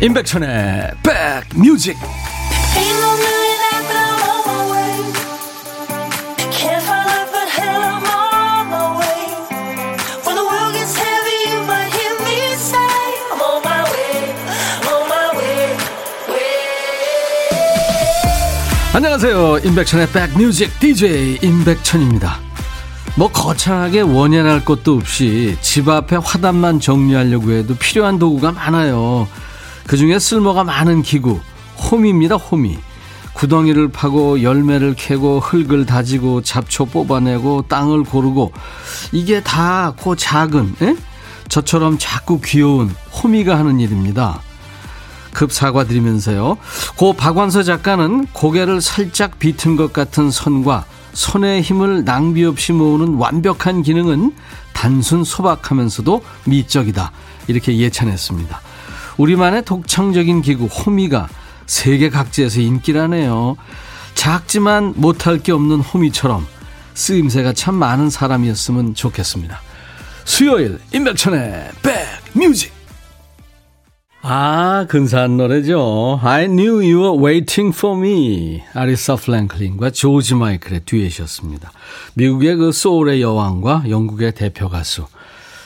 임백천의 백뮤직. 안녕하세요, 임백천의 백뮤직 DJ 임백천입니다. 뭐 거창하게 원연할 것도 없이 집 앞에 화단만 정리하려고 해도 필요한 도구가 많아요. 그중에 쓸모가 많은 기구, 호미입니다. 호미. 구덩이를 파고 열매를 캐고 흙을 다지고 잡초 뽑아내고 땅을 고르고, 이게 다 그 작은, 저처럼 작고 귀여운 호미가 하는 일입니다. 급 사과드리면서요, 고 박완서 작가는 고개를 살짝 비튼 것 같은 선과 손의 힘을 낭비 없이 모으는 완벽한 기능은 단순 소박하면서도 미적이다, 이렇게 예찬했습니다. 우리만의 독창적인 기구 호미가 세계 각지에서 인기라네요. 작지만 못할 게 없는 호미처럼 쓰임새가 참 많은 사람이었으면 좋겠습니다. 수요일 임백천의 백뮤직. 아, 근사한 노래죠. I knew you were waiting for me. 아리사 플랭클린과 조지 마이클의 듀엣이었습니다. 미국의 그 소울의 여왕과 영국의 대표 가수,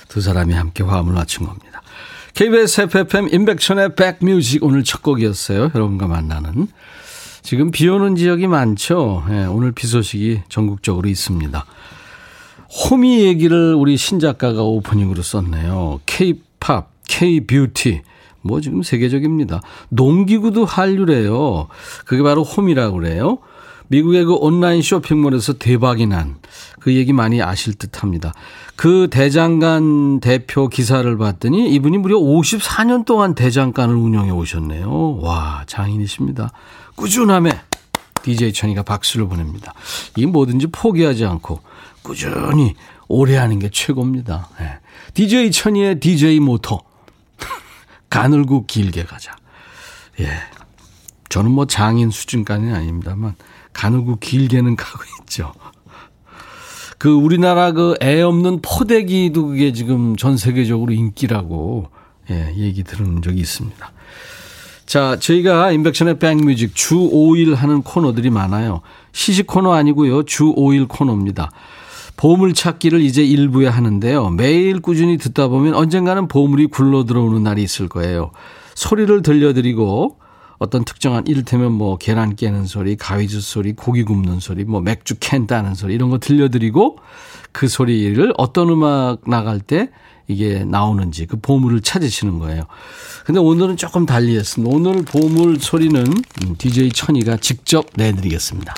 두 사람이 함께 화음을 맞춘 겁니다. KBS FFM 임백천의 백뮤직, 오늘 첫 곡이었어요. 여러분과 만나는. 지금 비 오는 지역이 많죠. 네, 오늘 비 소식이 전국적으로 있습니다. 호미 얘기를 우리 신작가가 오프닝으로 썼네요. K-POP, K-뷰티, 뭐 지금 세계적입니다. 농기구도 한류래요. 그게 바로 홈이라고 그래요. 미국의 그 온라인 쇼핑몰에서 대박이 난 그 얘기 많이 아실 듯합니다. 그 대장간 대표 기사를 봤더니 이분이 무려 54년 동안 대장간을 운영해 오셨네요. 와, 장인이십니다. 꾸준함에 DJ 천이가 박수를 보냅니다. 이 뭐든지 포기하지 않고 꾸준히 오래 하는 게 최고입니다. 네. DJ 천이의 DJ 모토. 가늘고 길게 가자. 예, 저는 뭐 장인 수준까지는 아닙니다만 가늘고 길게는 가고 있죠. 그 우리나라 그 애 없는 포대기도 그게 지금 전 세계적으로 인기라고, 예, 얘기 들은 적이 있습니다. 자, 저희가 인백션의 백뮤직 주 5일 하는 코너들이 많아요. 시식 코너 아니고요, 주 5일 코너입니다. 보물찾기를 이제 일부에 하는데요, 매일 꾸준히 듣다 보면 언젠가는 보물이 굴러 들어오는 날이 있을 거예요. 소리를 들려드리고 어떤 특정한, 이를테면 뭐 계란 깨는 소리, 가위주 소리, 고기 굽는 소리, 뭐 맥주 캔 따는 소리, 이런 거 들려드리고 그 소리를 어떤 음악 나갈 때 이게 나오는지 그 보물을 찾으시는 거예요. 근데 오늘은 조금 달리 했습니다. 오늘 보물 소리는 DJ 천이가 직접 내드리겠습니다.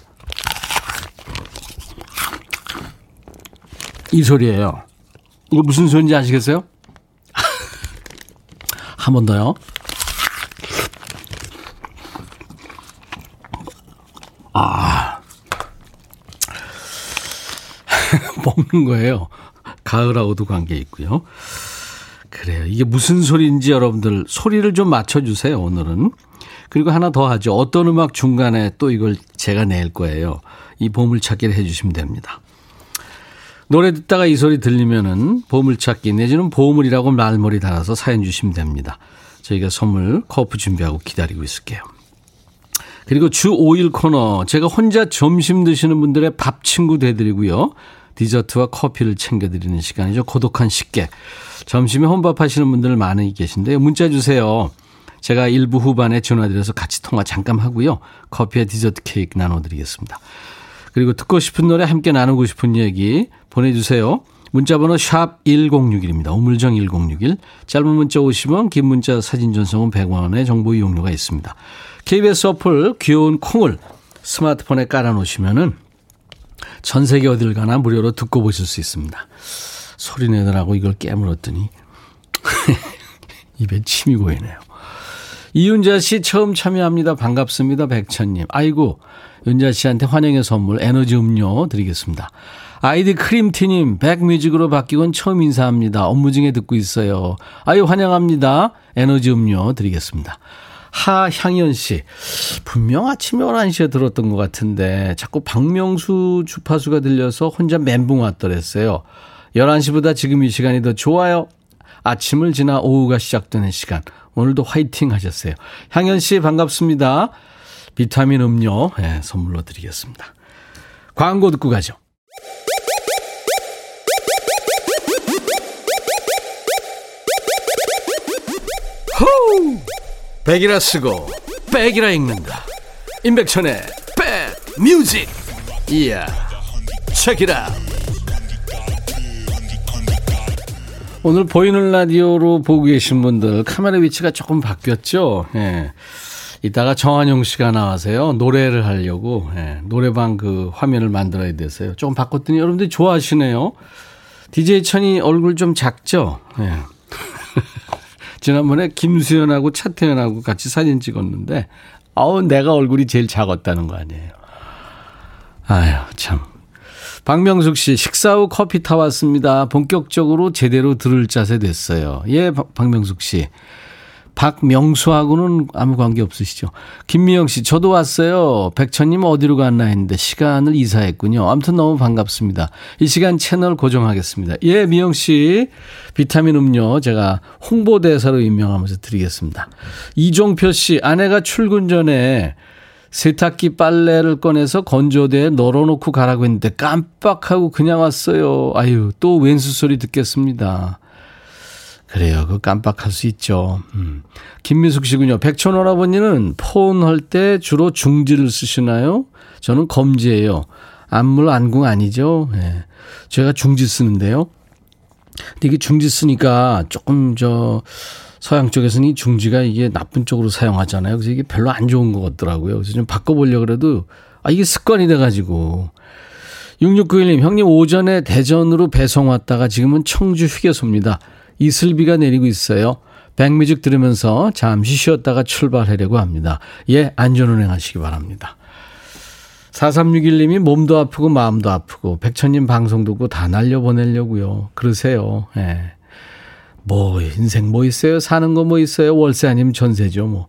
이 소리예요. 이거 무슨 소리인지 아시겠어요? 한 번 더요. 아, 먹는 거예요. 가을하고도 관계 있고요. 그래요. 이게 무슨 소리인지 여러분들 소리를 좀 맞춰주세요, 오늘은. 그리고 하나 더 하죠. 어떤 음악 중간에 또 이걸 제가 낼 거예요. 이 보물찾기를 해주시면 됩니다. 노래 듣다가 이 소리 들리면은 보물찾기 내지는 보물이라고 말머리 달아서 사연 주시면 됩니다. 저희가 선물 커프 준비하고 기다리고 있을게요. 그리고 주 5일 코너, 제가 혼자 점심 드시는 분들의 밥 친구 되드리고요, 디저트와 커피를 챙겨드리는 시간이죠. 고독한 식객, 점심에 혼밥 하시는 분들 많이 계신데요, 문자 주세요. 제가 1부 후반에 전화드려서 같이 통화 잠깐 하고요, 커피와 디저트 케이크 나눠드리겠습니다. 그리고 듣고 싶은 노래, 함께 나누고 싶은 얘기 보내주세요. 문자번호 샵 1061입니다. 우물정 1061. 짧은 문자 50원, 긴 문자 사진 전송은 100원의 정보 이용료가 있습니다. KBS 어플 귀여운 콩을 스마트폰에 깔아놓으시면 전 세계 어딜 가나 무료로 듣고 보실 수 있습니다. 소리 내더라고 이걸 깨물었더니 입에 침이 고이네요. 이윤자 씨 처음 참여합니다. 반갑습니다, 백천님. 아이고, 윤자 씨한테 환영의 선물 에너지 음료 드리겠습니다. 아이디 크림티님, 백뮤직으로 바뀌곤 처음 인사합니다. 업무 중에 듣고 있어요. 아유, 환영합니다. 에너지 음료 드리겠습니다. 하향연 씨, 분명 아침 11시에 들었던 것 같은데 자꾸 박명수 주파수가 들려서 혼자 멘붕 왔더랬어요. 11시보다 지금 이 시간이 더 좋아요. 아침을 지나 오후가 시작되는 시간, 오늘도 화이팅 하셨어요. 향연 씨 반갑습니다. 비타민 음료 네, 선물로 드리겠습니다. 광고 듣고 가죠. 호우! 백이라 쓰고 백이라 읽는다. 임백천의 백뮤직. 이야, 체키라. 오늘 보이는 라디오로 보고 계신 분들 카메라 위치가 조금 바뀌었죠. 예. 이따가 정한용 씨가 나와서요, 노래를 하려고 예, 노래방 그 화면을 만들어야 돼서요. 조금 바꿨더니 여러분들 좋아하시네요. DJ 천이 얼굴 좀 작죠. 예. 지난번에 김수현하고 차태현하고 같이 사진 찍었는데 아우 내가 얼굴이 제일 작았다는 거 아니에요. 아유 참. 박명숙 씨, 식사 후 커피 타왔습니다. 본격적으로 제대로 들을 자세 됐어요. 예, 박명숙 씨. 박명수하고는 아무 관계 없으시죠. 김미영 씨, 저도 왔어요. 백천님 어디로 갔나 했는데 시간을 이사했군요. 아무튼 너무 반갑습니다. 이 시간 채널 고정하겠습니다. 예, 미영 씨, 비타민 음료 제가 홍보대사로 임명하면서 드리겠습니다. 이종표 씨, 아내가 출근 전에 세탁기 빨래를 꺼내서 건조대에 널어놓고 가라고 했는데 깜빡하고 그냥 왔어요. 아유, 또 웬수 소리 듣겠습니다. 그래요. 그 깜빡할 수 있죠. 김민숙 씨군요. 백촌 할아버지는 포옹할 때 주로 중지를 쓰시나요? 저는 검지예요. 안물 안궁 아니죠. 예. 제가 중지 쓰는데요. 근데 이게 중지 쓰니까 조금 저 서양 쪽에서는 이 중지가 이게 나쁜 쪽으로 사용하잖아요. 그래서 이게 별로 안 좋은 것 같더라고요. 그래서 좀 바꿔보려고 그래도 아 이게 습관이 돼가지고. 6691님, 형님 오전에 대전으로 배송 왔다가 지금은 청주 휴게소입니다. 이슬비가 내리고 있어요. 백뮤직 들으면서 잠시 쉬었다가 출발하려고 합니다. 예, 안전운행 하시기 바랍니다. 4361님이 몸도 아프고 마음도 아프고 백천님 방송 듣고 다 날려보내려고요. 그러세요. 예. 뭐 인생 뭐 있어요. 사는 거 뭐 있어요. 월세 아니면 전세죠. 뭐.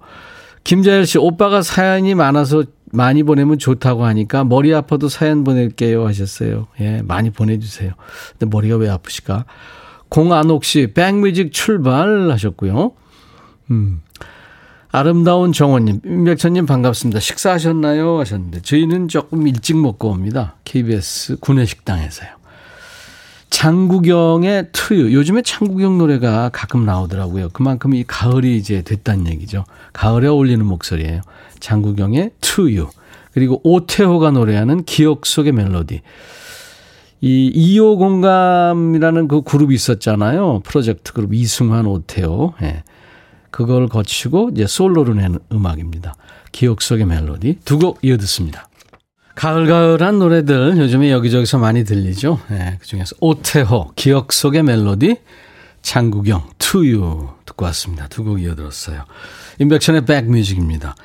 김자열 씨, 오빠가 사연이 많아서 많이 보내면 좋다고 하니까 머리 아파도 사연 보낼게요 하셨어요. 예, 많이 보내주세요. 근데 머리가 왜 아프실까? 공안옥 씨, 백뮤직 출발하셨고요. 아름다운 정원님, 임백천님 반갑습니다. 식사하셨나요? 하셨는데 저희는 조금 일찍 먹고 옵니다. KBS 구내식당에서요. 장국영의 투유, 요즘에 장국영 노래가 가끔 나오더라고요. 그만큼 이 가을이 이제 됐다는 얘기죠. 가을에 어울리는 목소리예요. 장국영의 투유, 그리고 오태호가 노래하는 기억 속의 멜로디. 이 2호 공감이라는 그 그룹이 있었잖아요. 프로젝트 그룹 이승환, 오태호. 예. 그걸 거치고 이제 솔로로 낸 음악입니다. 기억 속의 멜로디 두 곡 이어듣습니다. 가을가을한 노래들 요즘에 여기저기서 많이 들리죠. 예. 그중에서 오태호 기억 속의 멜로디, 장국영 투유 듣고 왔습니다. 두 곡 이어들었어요. 임백천의 백뮤직입니다.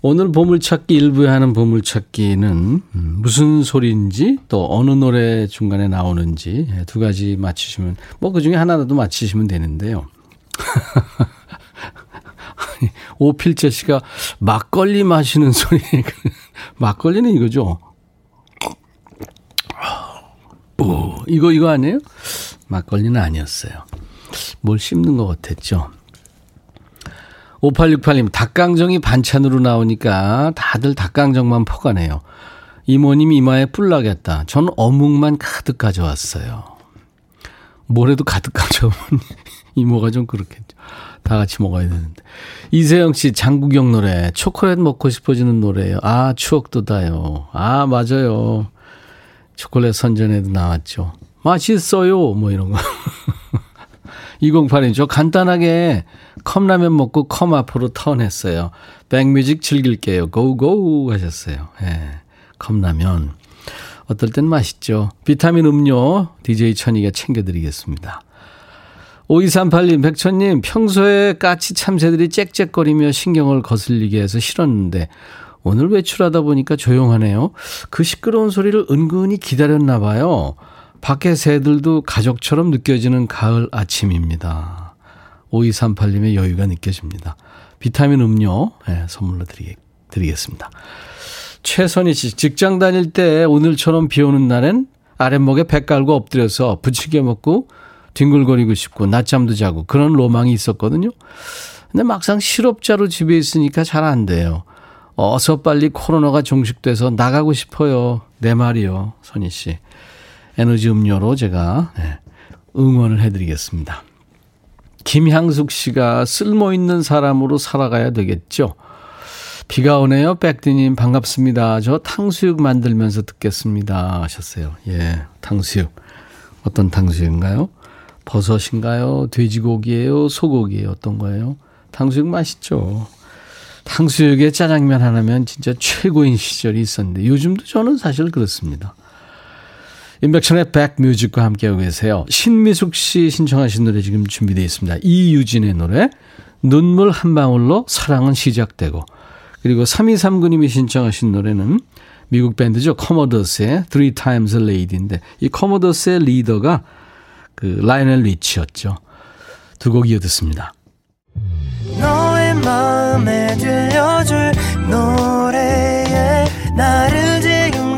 오늘 보물찾기 일부에 하는 보물찾기는 무슨 소리인지 또 어느 노래 중간에 나오는지 두 가지 맞히시면 뭐 그중에 하나라도 맞히시면 되는데요. 오필재 씨가 막걸리 마시는 소리. 막걸리는 이거죠. 오, 이거 아니에요? 막걸리는 아니었어요. 뭘 씹는 것 같았죠. 5868님, 닭강정이 반찬으로 나오니까 다들 닭강정만 퍼가네요. 이모님 이마에 뿔 나겠다. 전 어묵만 가득 가져왔어요. 뭐래도 가득 가져오면 이모가 좀 그렇겠죠. 다 같이 먹어야 되는데. 이세영 씨, 장국영 노래 초콜릿 먹고 싶어지는 노래예요. 아, 추억 돋아요. 아, 맞아요. 초콜릿 선전에도 나왔죠. 맛있어요 뭐 이런 거. 2082, 저 간단하게 컵라면 먹고 컵 앞으로 턴했어요. 백뮤직 즐길게요. 고고 하셨어요. 예, 컵라면 어떨 땐 맛있죠. 비타민 음료 DJ 천이가 챙겨드리겠습니다. 5238님, 백천님 평소에 까치 참새들이 짹짹거리며 신경을 거슬리게 해서 싫었는데 오늘 외출하다 보니까 조용하네요. 그 시끄러운 소리를 은근히 기다렸나 봐요. 밖에 새들도 가족처럼 느껴지는 가을 아침입니다. 5238님의 여유가 느껴집니다. 비타민 음료 네, 선물로 드리겠습니다. 최선희 씨, 직장 다닐 때 오늘처럼 비 오는 날엔 아랫목에 배 깔고 엎드려서 부치게 먹고 뒹굴거리고 싶고 낮잠도 자고 그런 로망이 있었거든요. 근데 막상 실업자로 집에 있으니까 잘 안 돼요. 어서 빨리 코로나가 종식돼서 나가고 싶어요. 내 말이요. 선희 씨. 에너지 음료로 제가 응원을 해드리겠습니다. 김향숙 씨가 쓸모있는 사람으로 살아가야 되겠죠. 비가 오네요. 백디님 반갑습니다. 저 탕수육 만들면서 듣겠습니다 하셨어요. 예, 탕수육. 어떤 탕수육인가요? 버섯인가요? 돼지고기예요? 소고기예요? 어떤 거예요? 탕수육 맛있죠. 탕수육에 짜장면 하나면 진짜 최고인 시절이 있었는데 요즘도 저는 사실 그렇습니다. 임백천의 백뮤직과 함께하고 계세요. 신미숙 씨 신청하신 노래 지금 준비되어 있습니다. 이유진의 노래 눈물 한 방울로 사랑은 시작되고, 그리고 3239님이 신청하신 노래는 미국 밴드죠. 커머더스의 Three Times a Lady인데 이 커머더스의 리더가 그 라이넬 리치였죠. 두 곡 이어 듣습니다. 너의 마음에 들려줄 노래에 나를 지금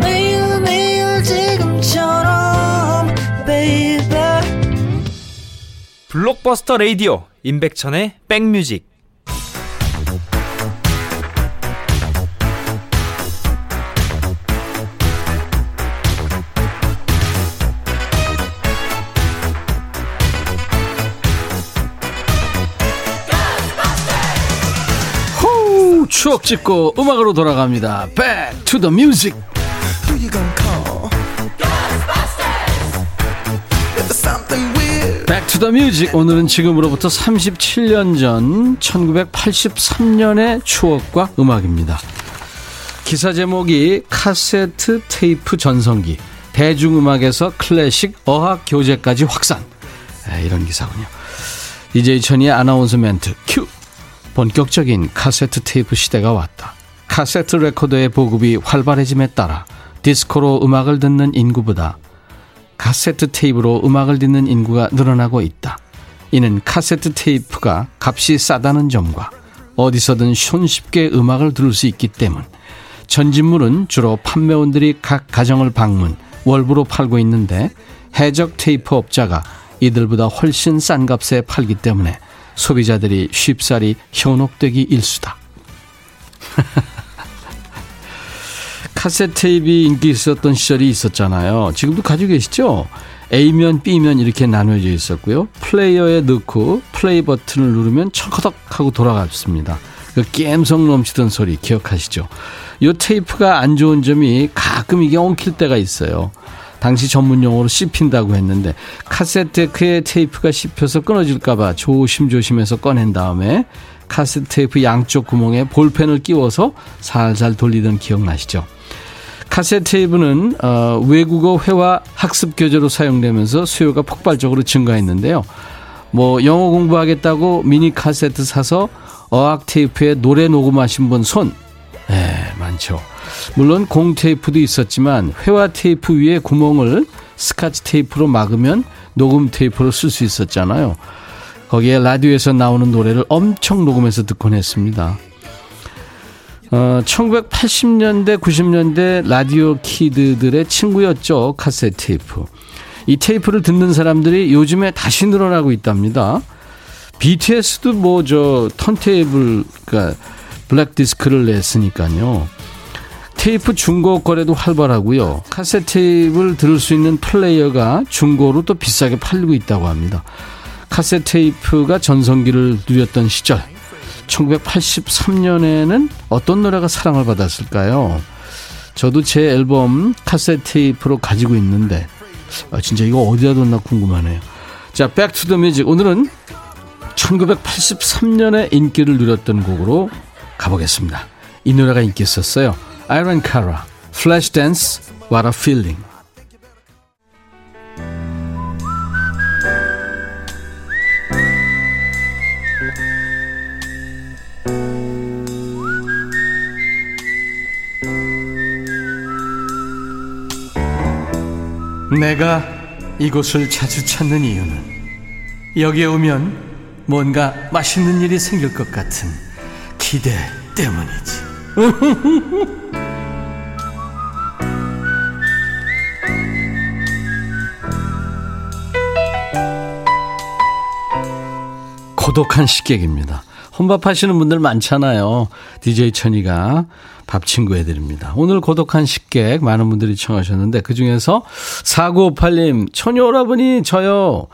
매일 매일 지금처럼 baby. 블록버스터 라디오 임백천의 백뮤직. 추억 찍고 음악으로 돌아갑니다. Back to the music. Back to the music. 오늘은 지금으로부터 37년 전 1983년의 추억과 음악입니다. 기사 제목이 카세트 테이프 전성기, 대중음악에서 클래식 어학 교재까지 확산. 이런 기사군요. DJ 천이의 아나운서 멘트 큐. 본격적인 카세트 테이프 시대가 왔다. 카세트 레코더의 보급이 활발해짐에 따라 디스코로 음악을 듣는 인구보다 카세트 테이프로 음악을 듣는 인구가 늘어나고 있다. 이는 카세트 테이프가 값이 싸다는 점과 어디서든 손쉽게 음악을 들을 수 있기 때문. 전진물은 주로 판매원들이 각 가정을 방문, 월부로 팔고 있는데 해적 테이프 업자가 이들보다 훨씬 싼 값에 팔기 때문에 소비자들이 쉽사리 현혹되기 일수다. 카세트 테이프가 인기 있었던 시절이 있었잖아요. 지금도 가지고 계시죠? A면 B면 이렇게 나눠져 있었고요. 플레이어에 넣고 플레이 버튼을 누르면 철커덕 하고 돌아갔습니다. 그 깸성 넘치던 소리 기억하시죠? 이 테이프가 안 좋은 점이 가끔 이게 엉킬 때가 있어요. 당시 전문용어로 씹힌다고 했는데 카세트에 테이프가 씹혀서 끊어질까봐 조심조심해서 꺼낸 다음에 카세트 테이프 양쪽 구멍에 볼펜을 끼워서 살살 돌리던 기억나시죠? 카세트 테이프는 외국어 회화 학습 교재로 사용되면서 수요가 폭발적으로 증가했는데요. 뭐 영어 공부하겠다고 미니 카세트 사서 어학 테이프에 노래 녹음하신 분 손 많죠. 물론 공 테이프도 있었지만 회화 테이프 위에 구멍을 스카치 테이프로 막으면 녹음 테이프로 쓸 수 있었잖아요. 거기에 라디오에서 나오는 노래를 엄청 녹음해서 듣곤 했습니다. 1980년대 90년대 라디오 키드들의 친구였죠. 카세트 테이프. 이 테이프를 듣는 사람들이 요즘에 다시 늘어나고 있답니다. BTS도 뭐 턴테이블, 그러니까 블랙디스크를 냈으니까요. 테이프 중고 거래도 활발하고요. 카세트 테이프를 들을 수 있는 플레이어가 중고로 또 비싸게 팔리고 있다고 합니다. 카세트 테이프가 전성기를 누렸던 시절, 1983년에는 어떤 노래가 사랑을 받았을까요? 저도 제 앨범 카세트 테이프로 가지고 있는데 진짜 이거 어디다 뒀나 궁금하네요. 자, Back to the Music. 오늘은 1983년에 인기를 누렸던 곡으로 가보겠습니다. 이 노래가 인기 있었어요. Iron Cara, Flashdance, What a Feeling. 내가 이곳을 자주 찾는 이유는 여기에 오면 뭔가 맛있는 일이 생길 것 같은 기대 때문이지. 고독한 식객입니다. 혼밥하시는 분들 많잖아요. DJ 천이가 밥 친구 해드립니다. 오늘 고독한 식객 많은 분들이 청하셨는데 그중에서 4958님 천여오라버니 저요.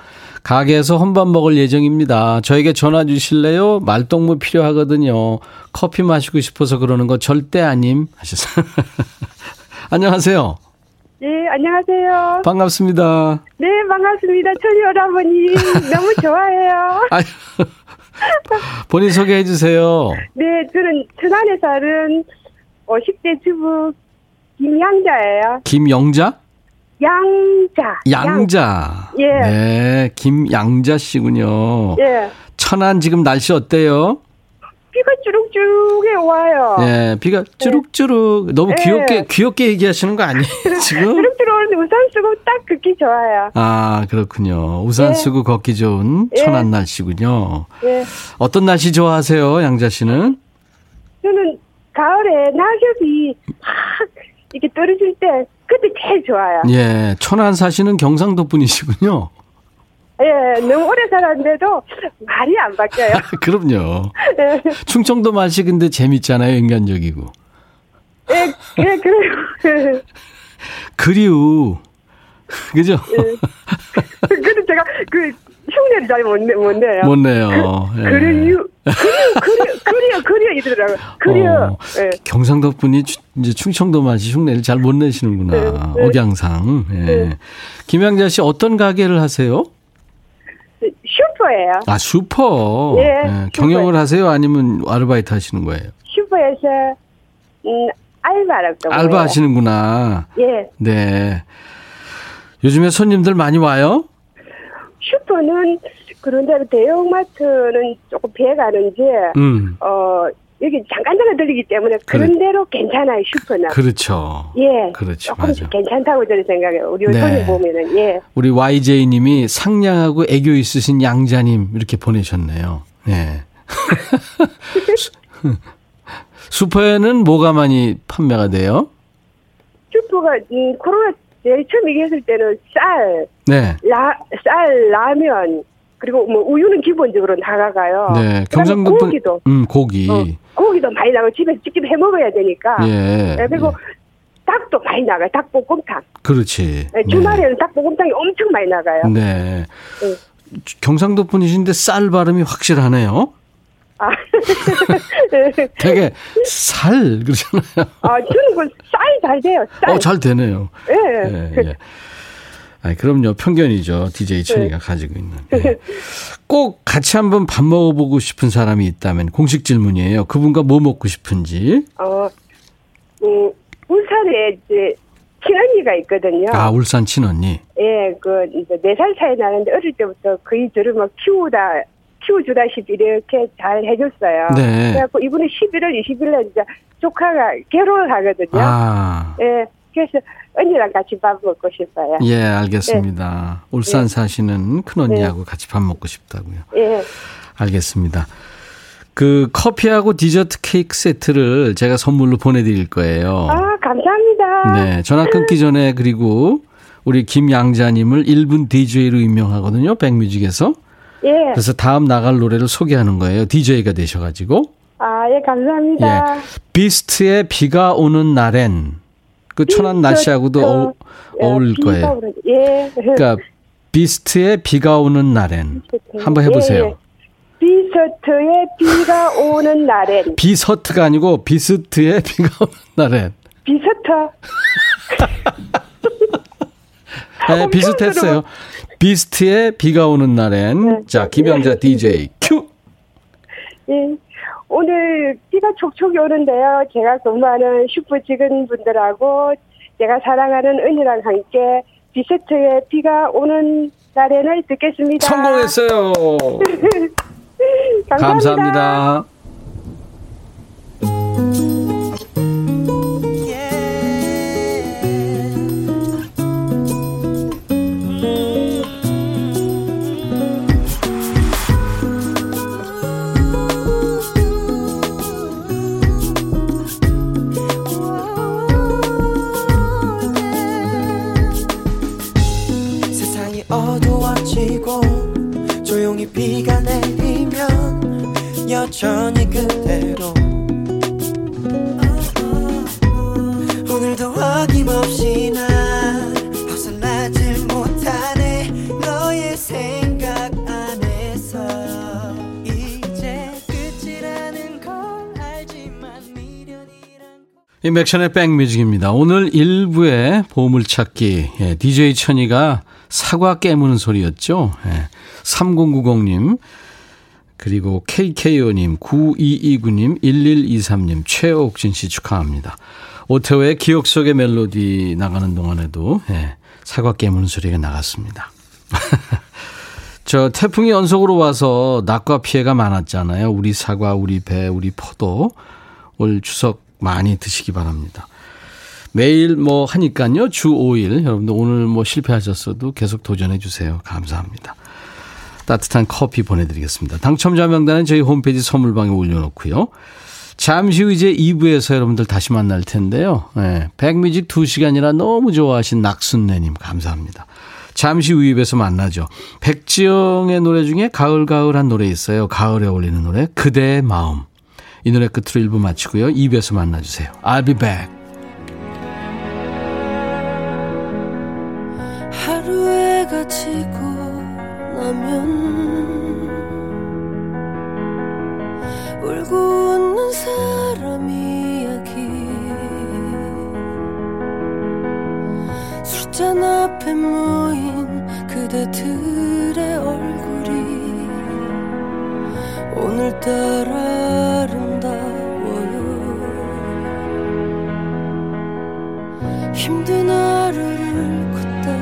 가게에서 혼밥 먹을 예정입니다. 저에게 전화 주실래요? 말동무 필요하거든요. 커피 마시고 싶어서 그러는 거 절대 아님 하셨어요. 안녕하세요. 네, 안녕하세요. 반갑습니다. 네, 반갑습니다. 천여오라버니 너무 좋아해요. 아유. 본인 소개해 주세요. 네, 저는 천안에 사는 50대 주부 김양자예요. 김영자? 양자. 예. 네, 김양자 씨군요. 예. 천안 지금 날씨 어때요? 비가 주룩주룩해 와요. 예, 비가 주룩주룩. 너무 예. 귀엽게 얘기하시는 거 아니에요, 지금? 주룩주룩 오는데 우산 쓰고 딱 걷기 좋아요. 아, 그렇군요. 우산 예. 쓰고 걷기 좋은 천안 예. 날씨군요. 예. 어떤 날씨 좋아하세요, 양자 씨는? 저는 가을에 낙엽이 막 이렇게 떨어질 때 그때 제일 좋아요. 예, 천안 사시는 경상도 분이시군요. 예, 너무 오래 살았는데도 말이 안 바뀌어요. 그럼요. 예. 충청도 맛이 근데 재밌잖아요, 인간적이고. 예, 예, 그래요. 그리우. 그죠? 예. 근데 제가 그 흉내를 잘 못 내요. 예. 그리우 이러더라고요. 그리우. 예. 경상도 분이 이제 충청도 맛이 흉내를 잘 못 내시는구나. 예. 억양상. 예. 예. 김양자 씨 어떤 가게를 하세요? 슈퍼예요. 아, 슈퍼. 예. 네. 경영을 슈퍼. 하세요? 아니면 아르바이트 하시는 거예요? 슈퍼에서 알바 하시는구나. 예. 네. 요즘에 손님들 많이 와요? 슈퍼는 그런데 대형마트는 조금 배가는지 여기 잠깐 들리기 때문에 그런대로 괜찮아요, 슈퍼는. 그렇죠. 예. 그렇죠. 조금씩 맞아. 괜찮다고 저는 생각해요. 우리 네. 손님 보면은, 예. 우리 YJ님이 상냥하고 애교 있으신 양자님 이렇게 보내셨네요. 예. 슈퍼에는 뭐가 많이 판매가 돼요? 슈퍼가, 코로나 처음 얘기했을 때는 쌀, 네. 라면, 그리고 뭐 우유는 기본적으로 나가가요. 네. 경상도 고기도. 고기. 고기도 많이 나가고 집에서 직접 해 먹어야 되니까. 예. 네, 그리고 예. 닭도 많이 나가요. 닭볶음탕. 그렇지. 네, 주말에는 네. 닭볶음탕이 엄청 많이 나가요. 네. 네. 경상도 분이신데 쌀 발음이 확실하네요. 아. 되게 살 그러잖아요. 아, 저는 그 쌀 잘 돼요. 쌀. 잘 되네요. 예. 네. 네, 네. 아, 그럼요. 편견이죠. DJ 천이가 네. 가지고 있는. 네. 꼭 같이 한번 밥 먹어보고 싶은 사람이 있다면 공식 질문이에요. 그분과 뭐 먹고 싶은지. 울산에 이제 친언니가 있거든요. 아, 울산 친언니. 예, 그 이제 4살 차이 나는데 어릴 때부터 그이 저를 막 키워주다시피 이렇게 잘 해줬어요. 네. 그래갖고 이분은 11월 20일에 이제 조카가 결혼을 하거든요. 아. 예. 그래서 언니랑 같이 밥 먹고 싶어요. 예, 알겠습니다. 예. 울산 사시는 큰언니하고 예. 같이 밥 먹고 싶다고요. 예. 알겠습니다. 그 커피하고 디저트 케이크 세트를 제가 선물로 보내드릴 거예요. 아, 감사합니다. 네, 전화 끊기 전에 그리고 우리 김양자님을 1분 DJ로 임명하거든요. 백뮤직에서. 예. 그래서 다음 나갈 노래를 소개하는 거예요. DJ가 되셔가지고. 아, 예, 감사합니다. 예. 비스트의 비가 오는 날엔. 그 천안 날씨하고도 어울릴 거예요. 예. 그러니까 비스트의 비가 오는 날엔 한번 해보세요. 예. 비스트의 비가 오는 날엔. 비서트가 아니고 비스트의 비가 오는 날엔. 비스트. 네, 비슷했어요. 비스트의 비가 오는 날엔. 네. 자, 김영자 DJ 큐. 예. 오늘 비가 촉촉이 오는데요. 제가 근무하는 슈퍼 직원분들하고 제가 사랑하는 은이랑 함께 비스트의 비가 오는 날에는 듣겠습니다. 성공했어요. 감사합니다. 다시 비가 내리면 여전히 그대로 오늘도 어김없이 난 벗어나질 못하네 너의 생각 안에서 이제 끝이라는 걸 알지만 미련이란 임백천의 백뮤직입니다. 오늘 1부의 보물찾기 DJ 천이가 사과 깨무는 소리였죠. 3090님 그리고 KKO님 9229님 1123님 최옥진씨 축하합니다. 오태호의 기억 속의 멜로디 나가는 동안에도 사과 깨무는 소리가 나갔습니다. 저 태풍이 연속으로 와서 낙과 피해가 많았잖아요. 우리 사과, 우리 배, 우리 포도 올 추석 많이 드시기 바랍니다. 매일 뭐 하니까요. 주 5일. 여러분들 오늘 뭐 실패하셨어도 계속 도전해 주세요. 감사합니다. 따뜻한 커피 보내드리겠습니다. 당첨자 명단은 저희 홈페이지 선물방에 올려놓고요. 잠시 후 이제 2부에서 여러분들 다시 만날 텐데요. 네, 백뮤직 2시간이라 너무 좋아하신 낙순내님 감사합니다. 잠시 후 2부에서 만나죠. 백지영의 노래 중에 가을가을한 노래 있어요. 가을에 어울리는 노래 그대의 마음. 이 노래 끝으로 1부 마치고요. 2부에서 만나주세요. I'll be back. 지고 나면 울고 웃는 사람 이야기 술잔 앞에 모인 그대들의 얼굴이 오늘따라 아름다워요. 힘든 하루를 걷다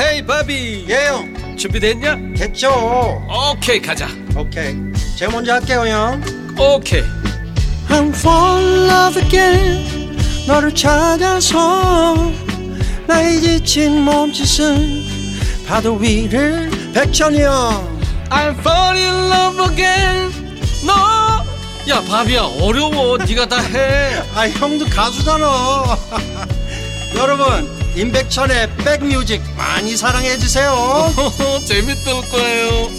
헤이 바비 예형 준비됐냐? 됐죠. 오케이 가자. 오케이 제가 먼저 할게요 형. 오케이 I'm falling in love again 너를 찾아서 나의 지친 몸짓은 파도 위를 백천이 형 I'm falling in love again 너 no. 야 바비야 어려워 네가 다 해. 아 형도 가수잖아. 여러분 임백천의 백뮤직 많이 사랑해 주세요. 재밌을 거예요.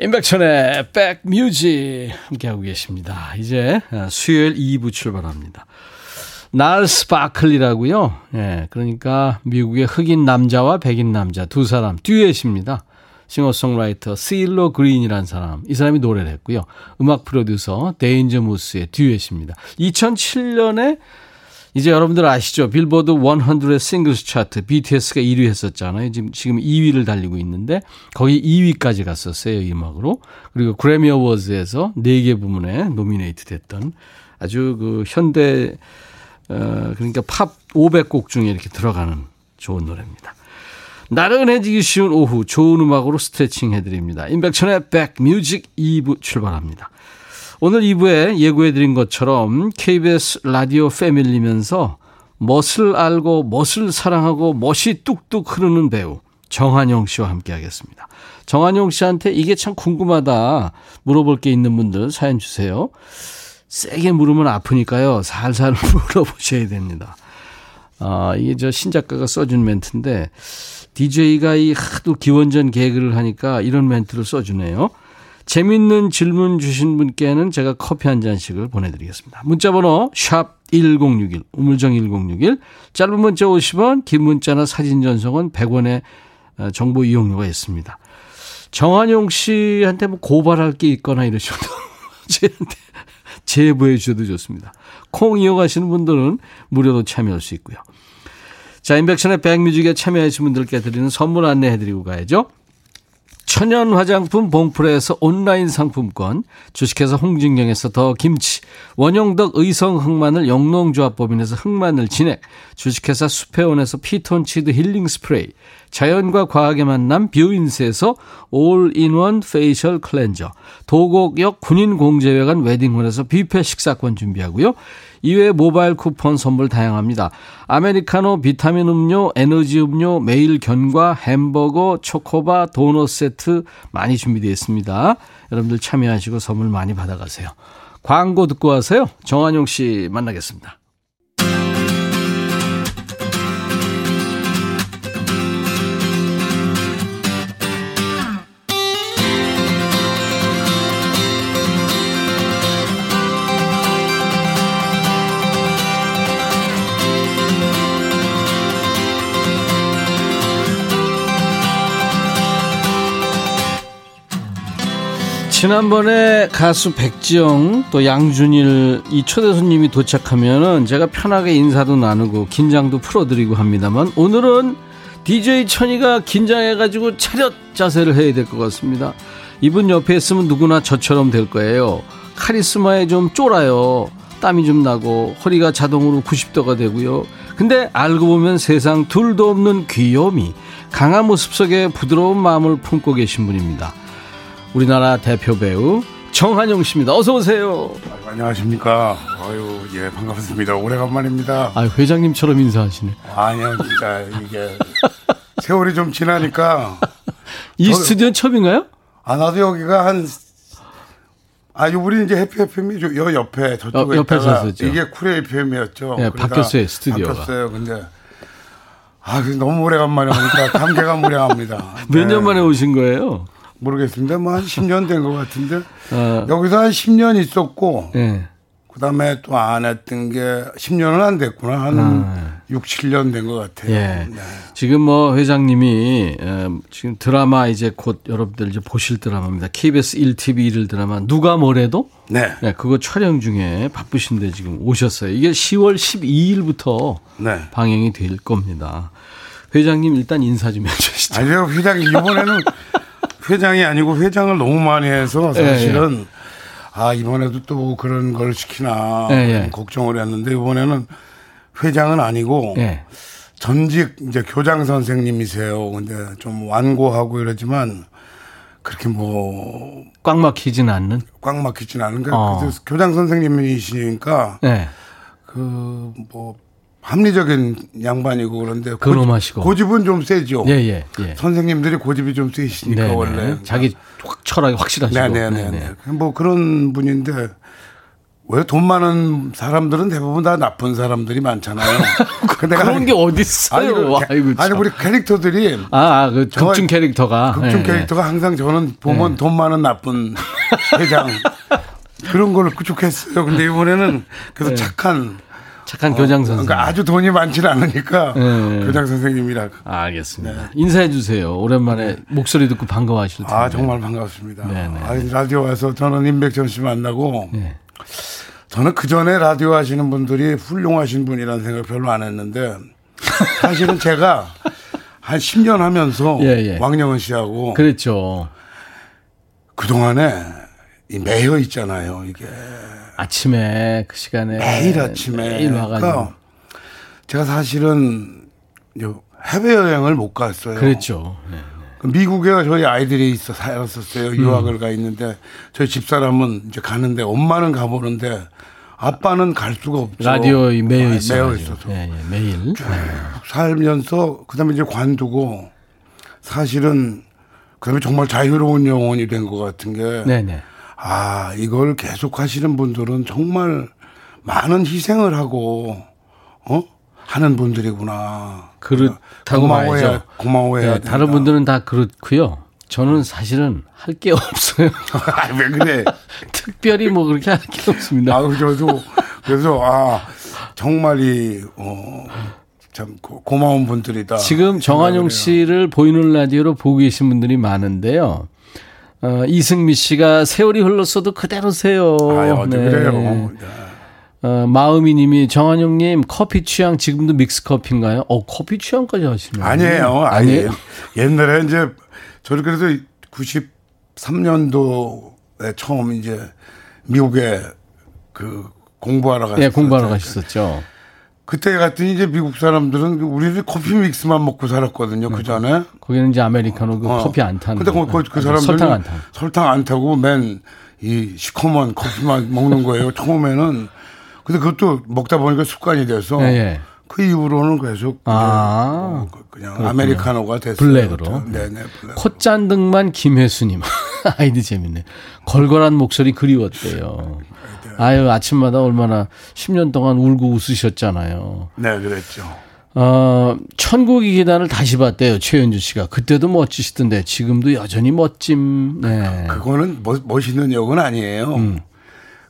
임백천의 백뮤직 함께하고 계십니다. 이제 수요일 2부 출발합니다. 날 스파클리라고요. 예, 그러니까 미국의 흑인 남자와 백인 남자 두 사람 듀엣입니다. 싱어송라이터 실로 그린이라는 사람, 이 사람이 노래를 했고요. 음악 프로듀서 데인저 무스의 듀엣입니다. 2007년에 이제 여러분들 아시죠? 빌보드 100 싱글스 차트, BTS가 1위 했었잖아요. 지금 2위를 달리고 있는데 거기 2위까지 갔었어요. 이 음악으로. 그리고 그래미 어워즈에서 4개 부문에 노미네이트 됐던 아주 그 현대 그러니까 팝 500곡 중에 이렇게 들어가는 좋은 노래입니다. 나른해지기 쉬운 오후 좋은 음악으로 스트레칭 해드립니다. 임백천의 백뮤직 2부 출발합니다. 오늘 2부에 예고해드린 것처럼 KBS 라디오 패밀리면서 멋을 알고 멋을 사랑하고 멋이 뚝뚝 흐르는 배우 정한용 씨와 함께하겠습니다. 정한용 씨한테 이게 참 궁금하다 물어볼 게 있는 분들 사연 주세요. 세게 물으면 아프니까요. 살살 물어보셔야 됩니다. 이게 저 신작가가 써준 멘트인데 DJ가 이 하도 기원전 개그를 하니까 이런 멘트를 써주네요. 재밌는 질문 주신 분께는 제가 커피 한 잔씩을 보내드리겠습니다. 문자번호 샵1061 우물정 1061 짧은 문자 50원 긴 문자나 사진 전송은 100원의 정보 이용료가 있습니다. 정한용 씨한테 뭐 고발할 게 있거나 이러셔도 저한테 제보해 주셔도 좋습니다. 콩 이용하시는 분들은 무료로 참여할 수 있고요. 자, 임백천의 백뮤직에 참여하신 분들께 드리는 선물 안내해드리고 가야죠. 천연 화장품 봉프레에서 온라인 상품권, 주식회사 홍진경에서 더 김치, 원용덕 의성 흑마늘 영농조합법인에서 흑마늘 진액, 주식회사 수페온에서 피톤치드 힐링 스프레이, 자연과 과학의 만남 뷰인스에서 올인원 페이셜 클렌저, 도곡역 군인공제회관 웨딩홀에서 뷔페 식사권 준비하고요. 이외에 모바일 쿠폰 선물 다양합니다. 아메리카노, 비타민 음료, 에너지 음료, 매일 견과, 햄버거, 초코바, 도넛 세트 많이 준비되어 있습니다. 여러분들 참여하시고 선물 많이 받아가세요. 광고 듣고 와서요, 정한용 씨 만나겠습니다. 지난번에 가수 백지영 또 양준일 이 초대손님이 도착하면은 제가 편하게 인사도 나누고 긴장도 풀어드리고 합니다만, 오늘은 DJ 천이가 긴장해가지고 차렷 자세를 해야 될 것 같습니다. 이분 옆에 있으면 누구나 저처럼 될 거예요. 카리스마에 좀 쫄아요. 땀이 좀 나고 허리가 자동으로 90도가 되고요. 근데 알고 보면 세상 둘도 없는 귀요미, 강한 모습 속에 부드러운 마음을 품고 계신 분입니다. 우리나라 대표 배우 정한용 씨입니다. 어서 오세요. 아유, 안녕하십니까. 아유, 예, 반갑습니다. 오래간만입니다. 아, 회장님처럼 인사하시네. 아니요, 진짜 이게 세월이 좀 지나니까 이 스튜디오는 처음인가요? 아, 나도 여기가 한 우리 이제 해피FM이 요 옆에 저쪽에 있다가 이게 쿨의 FM이었죠. 예, 바뀌었어요, 스튜디오가. 바뀌었어요. 근데 아, 너무 오래간만에 오니까 감개가 무량합니다. 몇 년 만에 오신 거예요? 모르겠습니다. 뭐 한 10년 된 것 같은데. 여기서 한 10년 있었고, 네. 그 다음에 또 안 했던 게 10년은 안 됐구나. 한 6, 7년 된 것 같아요. 예. 네. 지금 뭐 회장님이 지금 드라마 이제 곧 여러분들 이제 보실 드라마입니다. KBS 1TV 1일 드라마 누가 뭐래도? 네. 네. 그거 촬영 중에 바쁘신데 지금 오셨어요. 이게 10월 12일부터 네. 방영이 될 겁니다. 회장님 일단 인사 좀 해주시죠. 아니요, 회장님. 이번에는 회장이 아니고 회장을 너무 많이 해서 사실은 예, 예. 아, 이번에도 또 그런 걸 시키나 예, 예. 걱정을 했는데, 이번에는 회장은 아니고 예. 전직 이제 교장 선생님이세요. 근데 좀 완고하고 이러지만 그렇게 뭐 꽉 막히진 않는? 꽉 막히진 않은 게 그래서 교장 선생님이시니까 예. 그 뭐 합리적인 양반이고 그런데 근엄하시고 고집은 좀 세죠. 예예. 예, 예. 선생님들이 고집이 좀 세시니까 네네. 원래 자기 철학이 확실하시고. 네네네. 뭐 그런 분인데, 왜 돈 많은 사람들은 대부분 다 나쁜 사람들이 많잖아요. 그런 게 어디 있어요? 아니 우리 캐릭터들이 그 극중 캐릭터가 예, 예. 항상 저는 보면 예. 돈 많은 나쁜 회장 그런 걸로 구축했어요. 근데 이번에는 그래서 예. 착한 교장 선생님. 그러니까 아주 돈이 많지는 않으니까 네. 교장 선생님이라. 알겠습니다. 네. 인사해 주세요. 오랜만에 목소리 듣고 반가워하실 텐데. 아, 정말 반갑습니다. 네네. 아, 라디오 와서 저는 임백천 씨 만나고 네. 저는 그 전에 라디오 하시는 분들이 훌륭하신 분이라는 생각을 별로 안 했는데, 사실은 제가 한 10년 하면서 예, 예. 왕영은 씨하고 그랬죠. 그 동안에 매여 있잖아요, 이게. 아침에 그 시간에 매일 아침에 매일 와가지고. 그러니까 제가 사실은 해외 여행을 못 갔어요. 그랬죠. 네, 네. 미국에 저희 아이들이 살았었어요. 유학을 가 있는데 저희 집사람은 이제 가는데 엄마는 가보는데 아빠는 갈 수가 없죠. 라디오에 매여 있어서 네, 네, 매일 쭉 살면서 그다음에 이제 관두고, 사실은 그다음에 정말 자유로운 영혼이 된 것 같은 게. 네, 네. 아, 이걸 계속 하시는 분들은 정말 많은 희생을 하고 하는 분들이구나. 그렇다고 말이죠. 고마워해야 네, 다른 분들은 다 그렇고요. 저는 사실은 할 게 없어요. 아, 왜 그래? 특별히 뭐 그렇게 할 게 없습니다. 아, 저도 그래서 정말 이 참 고마운 분들이다. 지금 정한용 씨를 보이는 라디오로 보고 계신 분들이 많은데요. 이승미 씨가 세월이 흘렀어도 그대로세요. 아유, 네. 그래요. 마음이 님이 정한용 님 커피 취향 지금도 믹스 커피인가요? 커피 취향까지 하시네요. 아니에요. 옛날에 이제 저를 그래서 93년도에 처음 이제 미국에 그 공부하러 갔었어요. 예, 공부하러 가셨었죠. 그때 갔더니 이제 미국 사람들은 우리는 커피 믹스만 먹고 살았거든요. 그 전에. 거기는 이제 아메리카노 그 커피 안 타는. 근데 그 사람들은 설탕 안 타고 맨 이 시커먼 커피만 먹는 거예요. 처음에는. 근데 그것도 먹다 보니까 습관이 돼서 예. 그 이후로는 계속 아, 그냥 아메리카노가 됐어요. 블랙으로. 네네. 블랙으로. 콧잔 등만 김혜수님. 아이디 재밌네. 걸걸한 목소리 그리웠대요. 아유, 아침마다 얼마나 10년 동안 울고 웃으셨잖아요. 네, 그랬죠. 천국의 계단을 다시 봤대요. 최현주 씨가. 그때도 멋지시던데 지금도 여전히 멋짐. 네. 그거는 멋있는 역은 아니에요.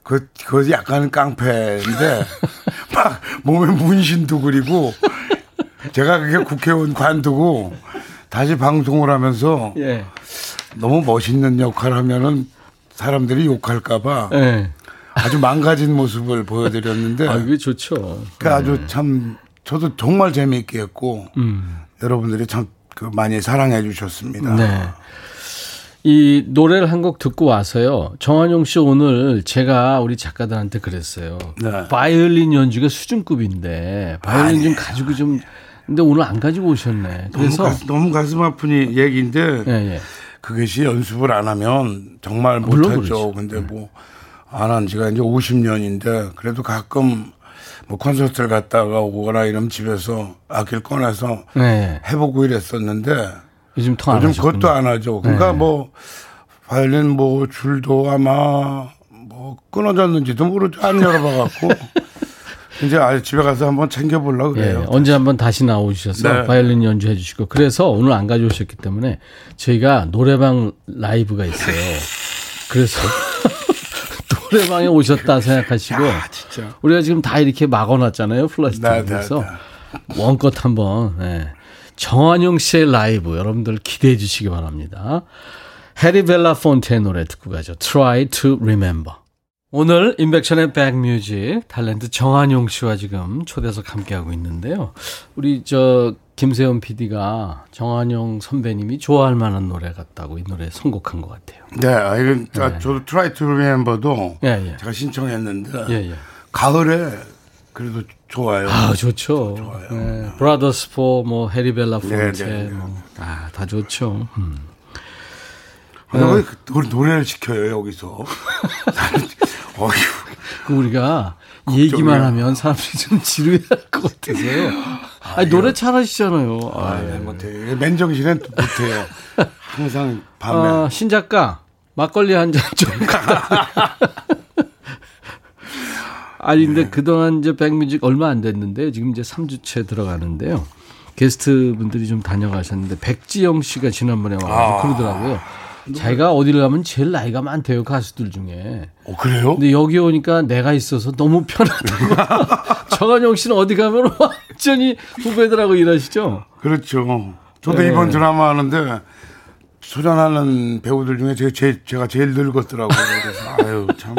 그거 약간 깡패인데 막 몸에 문신도 그리고 제가 그게 국회의원 관두고 다시 방송을 하면서 예. 너무 멋있는 역할 하면은 사람들이 욕할까봐 예. 아주 망가진 모습을 보여드렸는데 아, 이게 좋죠. 아주 참 저도 정말 재미있게 했고 여러분들이 참 많이 사랑해 주셨습니다. 네. 이 노래를 한 곡 듣고 와서요. 정한용 씨 오늘 제가 우리 작가들한테 그랬어요. 네. 바이올린 연주가 수준급인데 바이올린 좀 가지고 좀 근데 오늘 안 가지고 오셨네. 그래서 너무 가슴 아픈 얘기인데 네, 네. 그것이 연습을 안 하면 정말 못하죠. 근데 뭐 안 한 지가 이제 50년인데 그래도 가끔 뭐 콘서트를 갔다가 오거나 이러면 집에서 악기를 꺼내서 네. 해보고 이랬었는데 요즘 그것도 안 하죠. 그러니까 네. 뭐 바이올린 뭐 줄도 아마 뭐 끊어졌는지도 모르죠. 안 열어봐갖고 이제 집에 가서 한번 챙겨보려고 그래요. 네. 언제 한번 다시 나오셔서 네. 바이올린 연주해 주시고 그래서 오늘 안 가져오셨기 때문에 저희가 노래방 라이브가 있어요. 그래서 노래방에 오셨다 생각하시고 야, 진짜. 우리가 지금 다 이렇게 막아놨잖아요. 플라스틱에서 원껏 한번 네. 정한용 씨의 라이브 여러분들 기대해 주시기 바랍니다. 해리 벨라폰테의 노래 듣고 가죠. Try to Remember. 오늘 인백션의 백뮤직 탤런트 정한용 씨와 지금 초대석 함께하고 있는데요. 우리 김세현 PD가 정한용 선배님이 좋아할 만한 노래 같다고 이 노래 선곡한 것 같아요. 네, 이건 네. 저도 Try to Remember도 예, 예. 제가 신청했는데 예, 예. 가을에 그래도 좋아요. 아, 좋죠. 좋아요. 네. 브라더스 포, 뭐, 해리벨라 폰테. 네, 네, 네. 뭐. 아, 다 좋죠. 왜 노래를 시켜요, 여기서? 어휴. 그 우리가 걱정이야. 얘기만 하면 사람들이 좀 지루해할 것 같아서요. 아니, 노래 잘하시잖아요. 아, 네, 못해요. 맨정신엔 못해요. 항상 밤에. 아, 신작가, 막걸리 한 잔 좀 갖다. 아니, 근데 네. 그동안 이제 백뮤직 얼마 안 됐는데, 지금 이제 3주째 들어가는데요. 게스트 분들이 좀 다녀가셨는데, 백지영 씨가 지난번에 와서 그러더라고요. 자기가 어디를 가면 제일 나이가 많대요, 가수들 중에. 어, 그래요? 근데 여기 오니까 내가 있어서 너무 편하다고. 정한용 씨는 어디 가면 완전히 후배들하고 일하시죠? 그렇죠. 저도 네. 이번 드라마 하는데, 출연하는 배우들 중에 제가 제일 늙었더라고요. 그래서, 아유, 참.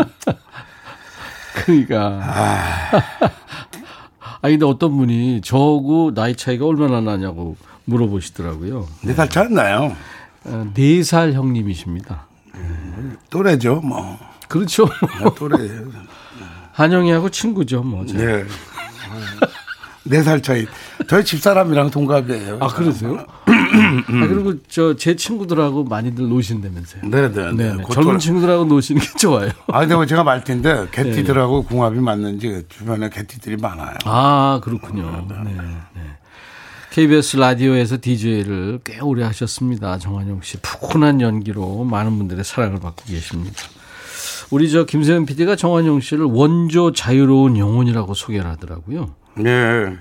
그러니까. 아니, 근데 어떤 분이 저하고 나이 차이가 얼마나 나냐고 물어보시더라고요. 4살 차이 나요. 4살 형님이십니다. 또래죠, 뭐. 그렇죠. 또래예요. 한영이하고 친구죠, 뭐. 네. 4살 차이. 저희 집사람이랑 동갑이에요. 아, 그러세요? 아, 그리고 제 친구들하고 많이들 노신다면서요. 네네. 젊은 친구들하고 노시는 게 좋아요. 아, 근데 뭐 제가 말텐데 개띠들하고 궁합이 맞는지 주변에 개띠들이 많아요. 아, 그렇군요. 네. KBS 라디오에서 DJ를 꽤 오래 하셨습니다. 정한용 씨. 푸근한 연기로 많은 분들의 사랑을 받고 계십니다. 우리 김세현 PD가 정한용 씨를 원조 자유로운 영혼이라고 소개를 하더라고요. 네.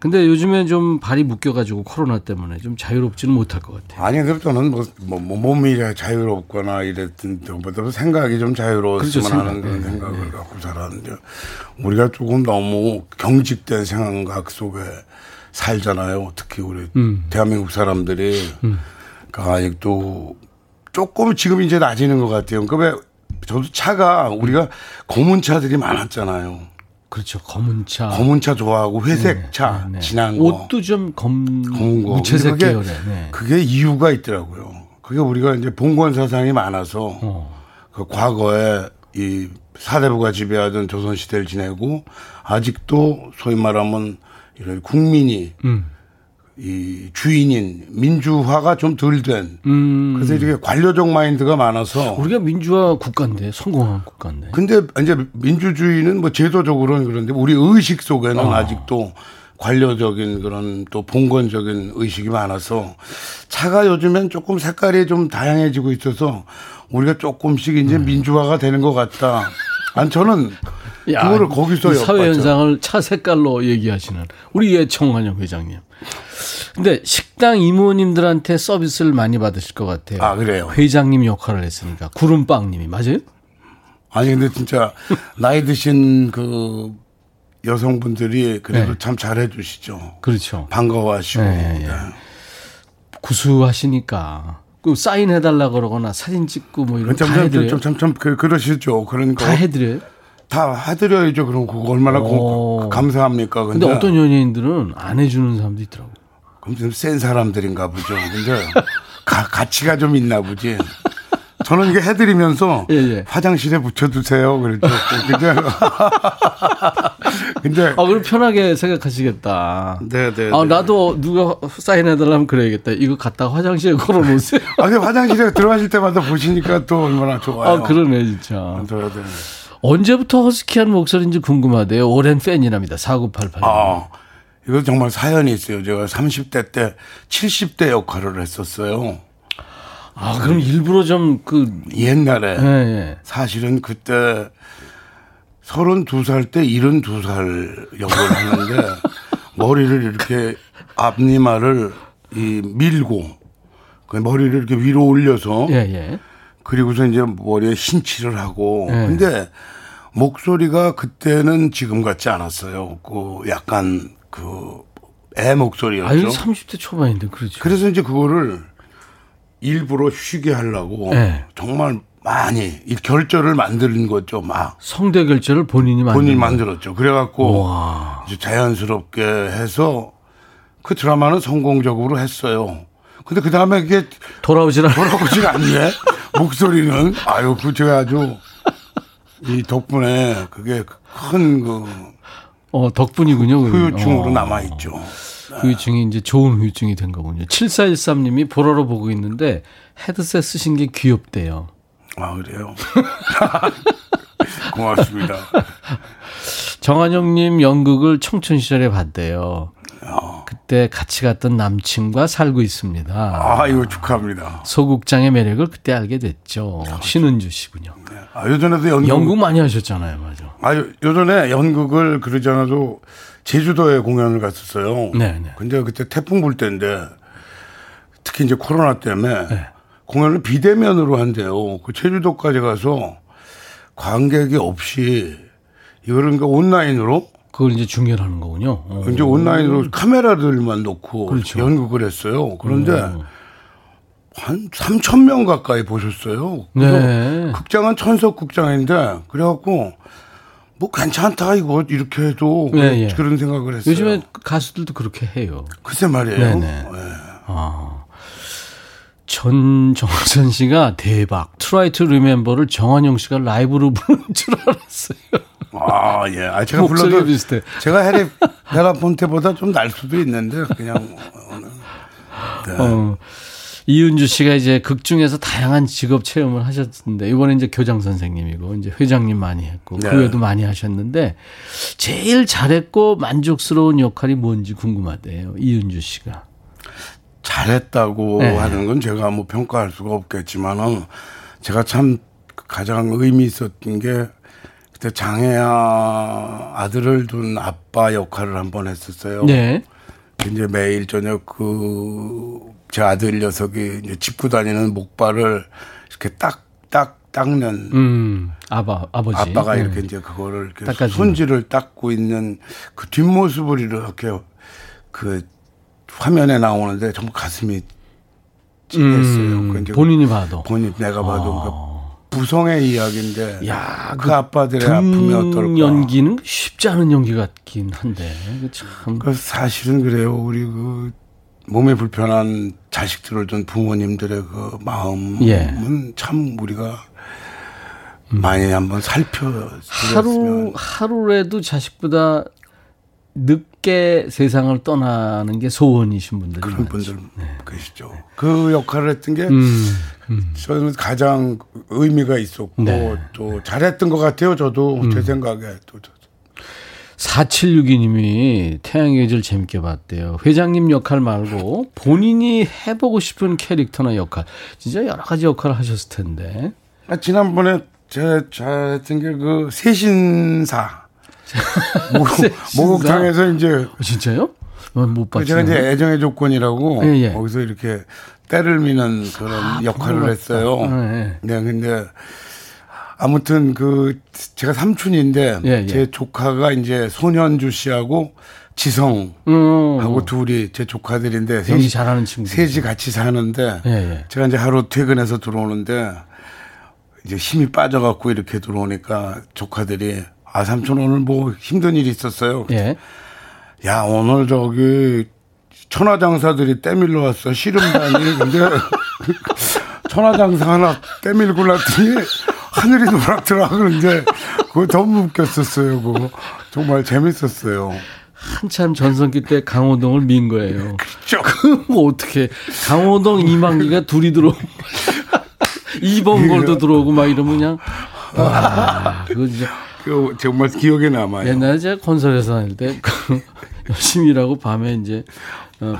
근데 요즘에 좀 발이 묶여가지고 코로나 때문에 좀 자유롭지는 못할 것 같아요. 아니, 근데 저는 뭐 몸이 자유롭거나 이랬던 것보다 생각이 좀 자유로웠으면 하는 그런 생각을 갖고 살았는데 우리가 조금 너무 경직된 생각 속에 살잖아요. 특히 우리 대한민국 사람들이. 그러니까 아직도 조금 지금 이제 낮이는 것 같아요. 그러니까 저도 차가 우리가 검은 차들이 많았잖아요. 그렇죠. 검은 차 좋아하고 회색 차 네. 진한 거. 옷도 좀 검은 거. 무채색 계열에. 네. 그게 이유가 있더라고요. 그게 우리가 이제 봉건 사상이 많아서 그 과거에 이 사대부가 지배하던 조선 시대를 지내고 아직도 소위 말하면 이런 국민이 이 주인인 민주화가 좀 덜 된 그래서 이렇게 관료적 마인드가 많아서 우리가 민주화 국가인데 성공한 국가인데 근데 이제 민주주의는 뭐 제도적으로는 그런데 우리 의식 속에는 아직도 관료적인 그런 또 봉건적인 의식이 많아서 차가 요즘엔 조금 색깔이 좀 다양해지고 있어서 우리가 조금씩 이제 민주화가 되는 것 같다. 아니 저는 그거를 거기서 사회 현상을 차 색깔로 얘기하시는 우리 정한용 회장님. 근데 식당 이모님들한테 서비스를 많이 받으실 것 같아요. 아 그래요? 회장님 역할을 했으니까 구름빵님이 맞아요? 아니 근데 진짜 나이 드신 그 여성분들이 그래도 네. 참 잘해주시죠. 그렇죠. 반가워하시고 네, 네. 구수하시니까. 그 사인해달라 그러거나 사진 찍고 뭐 이런 거 다 해드려요. 참 그러시죠. 그런 거 다 해드려요. 다 해드려야죠. 그럼 그거 얼마나 감사합니까? 근데 어떤 연예인들은 안 해주는 사람도 있더라고. 그럼 좀 센 사람들인가 보죠. 근데 가치가 좀 있나 보지. 저는 이게 해드리면서 예. 화장실에 붙여두세요. 그랬죠. 근데 그럼 편하게 생각하시겠다. 네네. 나도 누가 사인해달라면 그래야겠다. 이거 갖다가 화장실에 걸어놓으세요. 근데 화장실에 들어가실 때마다 보시니까 또 얼마나 좋아요. 그러네 진짜. 네. 언제부터 허스키한 목소리인지 궁금하대요. 오랜 팬이랍니다. 4988. 이거 정말 사연이 있어요. 제가 30대 때 70대 역할을 했었어요. 그럼 일부러 좀 옛날에 사실은 그때 32살 때 72살 역할을 하는데 머리를 이렇게 앞니마를 밀고 그 머리를 이렇게 위로 올려서 그리고서 이제 머리에 흰칠을 하고 근데 목소리가 그때는 지금 같지 않았어요. 약간 애 목소리였죠. 30대 초반인데 그렇죠. 그래서 이제 그거를 일부러 쉬게 하려고 정말 많이 결절을 만드는 거죠. 막 성대 결절을 본인이 만들었죠. 그래갖고 이제 자연스럽게 해서 그 드라마는 성공적으로 했어요. 근데 그 다음에 이게 돌아오질 않네. 목소리는 제가 아주 이 덕분에 그게 큰 덕분이군요. 후유증으로 남아있죠. 후유증이 이제 좋은 후유증이 된 거군요. 7413님이 보라로 보고 있는데 헤드셋 쓰신 게 귀엽대요. 그래요? 고맙습니다. 정한용님 연극을 청춘 시절에 봤대요. 그때 같이 갔던 남친과 살고 있습니다. 이거 축하합니다. 소극장의 매력을 그때 알게 됐죠. 신은주 씨군요. 요전에도 연극 많이 하셨잖아요. 맞아. 요전에 연극을 그러지 않아도 제주도에 공연을 갔었어요. 네네. 근데 그때 태풍 불 때인데 특히 이제 코로나 때문에 공연을 비대면으로 한대요. 그 제주도까지 가서 관객이 없이 이거를 온라인으로 그걸 이제 중계하는 거군요. 이제 온라인으로 카메라들만 놓고 그렇죠. 연극을 했어요. 그런데 한 3,000명 가까이 보셨어요. 네. 극장은 천석 극장인데 그래갖고 괜찮다 이거 이렇게 해도 그런 생각을 했어요. 요즘에 가수들도 그렇게 해요. 글쎄 말이에요. 네네. 네. 전정선 씨가 대박 Try to Remember를 정한용 씨가 라이브로 부르는 줄 알았어요. 제가 불러도 비슷해. 제가 헤라폰테보다 좀 날 수도 있는데 그냥. 네. 이윤주 씨가 이제 극 중에서 다양한 직업 체험을 하셨는데 이번에 이제 교장 선생님이고 이제 회장님 많이 했고 그 외에도 많이 하셨는데 제일 잘했고 만족스러운 역할이 뭔지 궁금하대요. 이윤주 씨가 잘했다고 하는 건 제가 평가할 수가 없겠지만은 제가 참 가장 의미 있었던 게 그때 장애아 아들을 둔 아빠 역할을 한번 했었어요. 네. 이제 매일 저녁 제 아들 녀석이 이제 짚고 다니는 목발을 이렇게 딱딱 닦는 아버지 아빠가 이렇게 이제 그거를 이렇게 손질을 닦고 있는 그 뒷모습을 이렇게 화면에 나오는데 정말 가슴이 찡했어요. 본인이 봐도 내가 봐도 부성의 이야기인데 그 아빠들의 아픔이 어떨까. 연기는 쉽지 않은 연기 같긴 한데 참. 사실은 그래요. 우리 몸에 불편한 자식들을 둔 부모님들의 그 마음은 참 우리가 많이 한번 살펴. 하루라도 자식보다 늦게 세상을 떠나는 게 소원이신 분들이 그런 많죠. 분들 네. 계시죠. 네. 그 역할을 했던 게 저는 가장 의미가 있었고 네. 또 잘했던 것 같아요. 저도 제 생각에. 또 4762님이 태양의 질 재밌게 봤대요. 회장님 역할 말고 본인이 해보고 싶은 캐릭터나 역할. 진짜 여러 가지 역할을 하셨을 텐데. 아, 지난번에 제가 잘했던 게 그 세신사. 목욕탕에서 이제. 진짜요? 못 봤어요. 제가 이제 애정의 조건이라고 예, 예. 거기서 이렇게 때를 미는 그런 역할을 했어요. 네. 네, 근데. 아무튼 그 제가 삼촌인데 예, 제 조카가 이제 손현주 씨하고 지성하고 둘이 제 조카들인데 셋이 잘하는 친구 셋이 같이 사는데 예. 제가 이제 하루 퇴근해서 들어오는데 이제 힘이 빠져갖고 이렇게 들어오니까 조카들이 아 삼촌 오늘 뭐 힘든 일이 있었어요. 예. 야 오늘 저기 천하장사들이 때밀러 왔어 씨름단이 근데 천하장사 하나 때밀고 났더니 하늘이 노랗더라 그런데 그거 너무 웃겼었어요. 그거 정말 재밌었어요. 한참 전성기 때 강호동을 민 거예요. 그렇죠. 그럼 뭐 어떻게 강호동 이만기가 둘이 들어오고 이번걸도 들어오고 막 이러면 그냥 와, 그거 진짜 그 정말 기억에 남아요. 옛날에 제가 건설회사 다닐 때 열심히 일하고 밤에 이제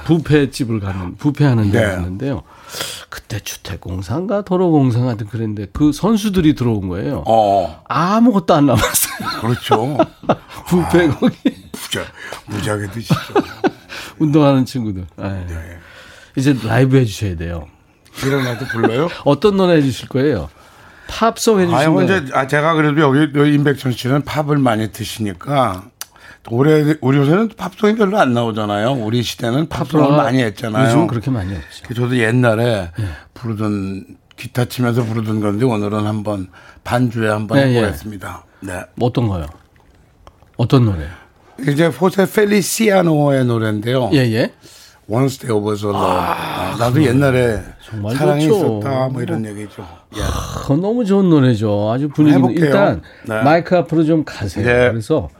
부패집을 가는 부패하는 데 갔는데요. 그때 주택공사인가 도로공사인가 하여튼 그랬는데 그 선수들이 들어온 거예요. 아무것도 안 남았어요. 그렇죠. 부패 거기. 무지하게 드시죠. 운동하는 친구들. 네. 이제 라이브 해주셔야 돼요. 이런 것도 불러요? 어떤 노래 해주실 거예요? 팝송 해주시면 제가 그래도 여기 임백천 씨는 팝을 많이 드시니까 우리 요새는 팝송이 별로 안 나오잖아요. 우리 시대는 팝송을 많이 했잖아요. 요즘 그렇게 많이 했죠. 저도 옛날에 부르던 기타 치면서 부르던 건데 오늘은 한번 반주에 한번 해보겠습니다. 네. 어떤 거요? 어떤 노래? 이제 호세 펠리시아노의 노래인데요. 예예. Once There Was a Love. 나도 옛날에 사랑이 좋죠. 있었다 뭐 이런 얘기죠. 그건 너무 좋은 노래죠. 아주 분위기 일단 마이크 앞으로 좀 가세요. 네. 그래서.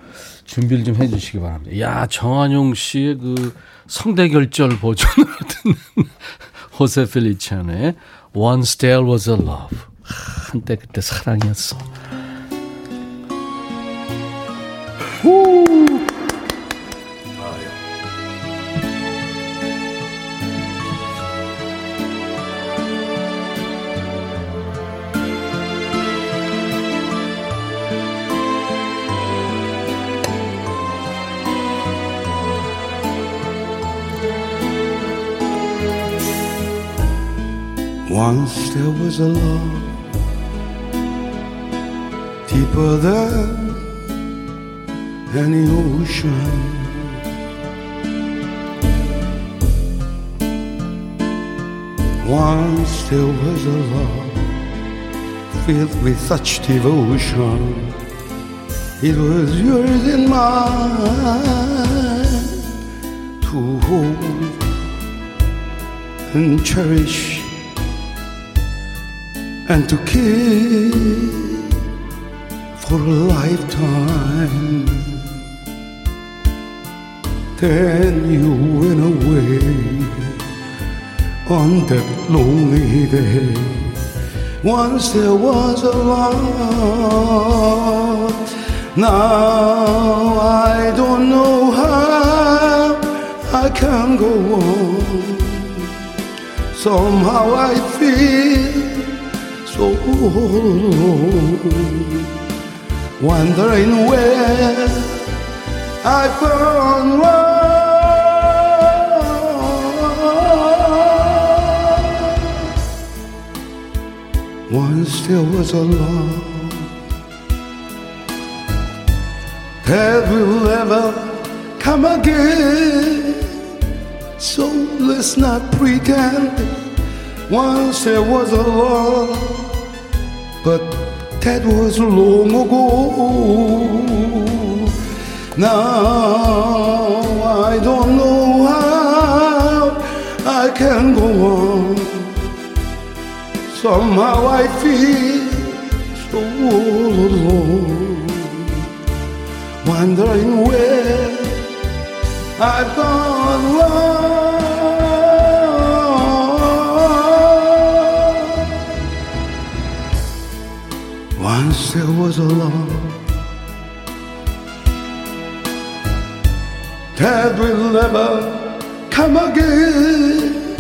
준비를 좀 해주시기 바랍니다. 야 정한용 씨의 그 성대결절 버전으로 듣는 호세 필리치안의 Once There Was a Love. 한때 그때 사랑이었어. Once there was a love deeper than any ocean. Once there was a love filled with such devotion. It was yours and mine to hold and cherish. And to keep for a lifetime. Then you went away on that lonely day. Once there was a love. Now I don't know how I can go on. Somehow I feel so wondering where I found love. Once there was a love that will ever come again. So let's not pretend. Once there was a love, but that was long ago. Now I don't know how I can go on. Somehow I feel so alone, wondering where I've gone wrong. Once there was a love that will never come again.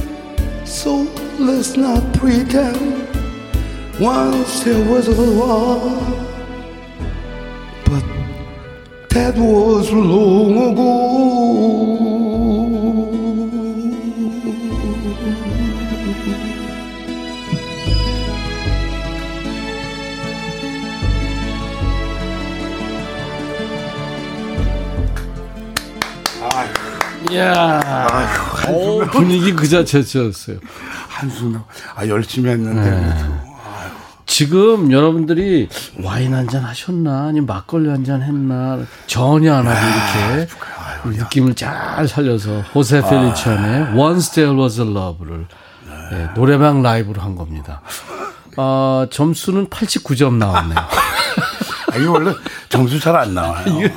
So let's not pretend once there was a love, but that was long ago. 이야, 아유, 분위기 그 자체였어요. 한숨, 열심히 했는데. 네. 지금 여러분들이 와인 한잔 하셨나, 아니면 막걸리 한잔 했나, 전혀 안 하고 이렇게 아유, 느낌을 잘 살려서 호세 펠리치안의 Once There Was a Love를 네, 노래방 라이브로 한 겁니다. 점수는 89점 나왔네요. 이게 원래 점수 잘 안 나와요. 이게,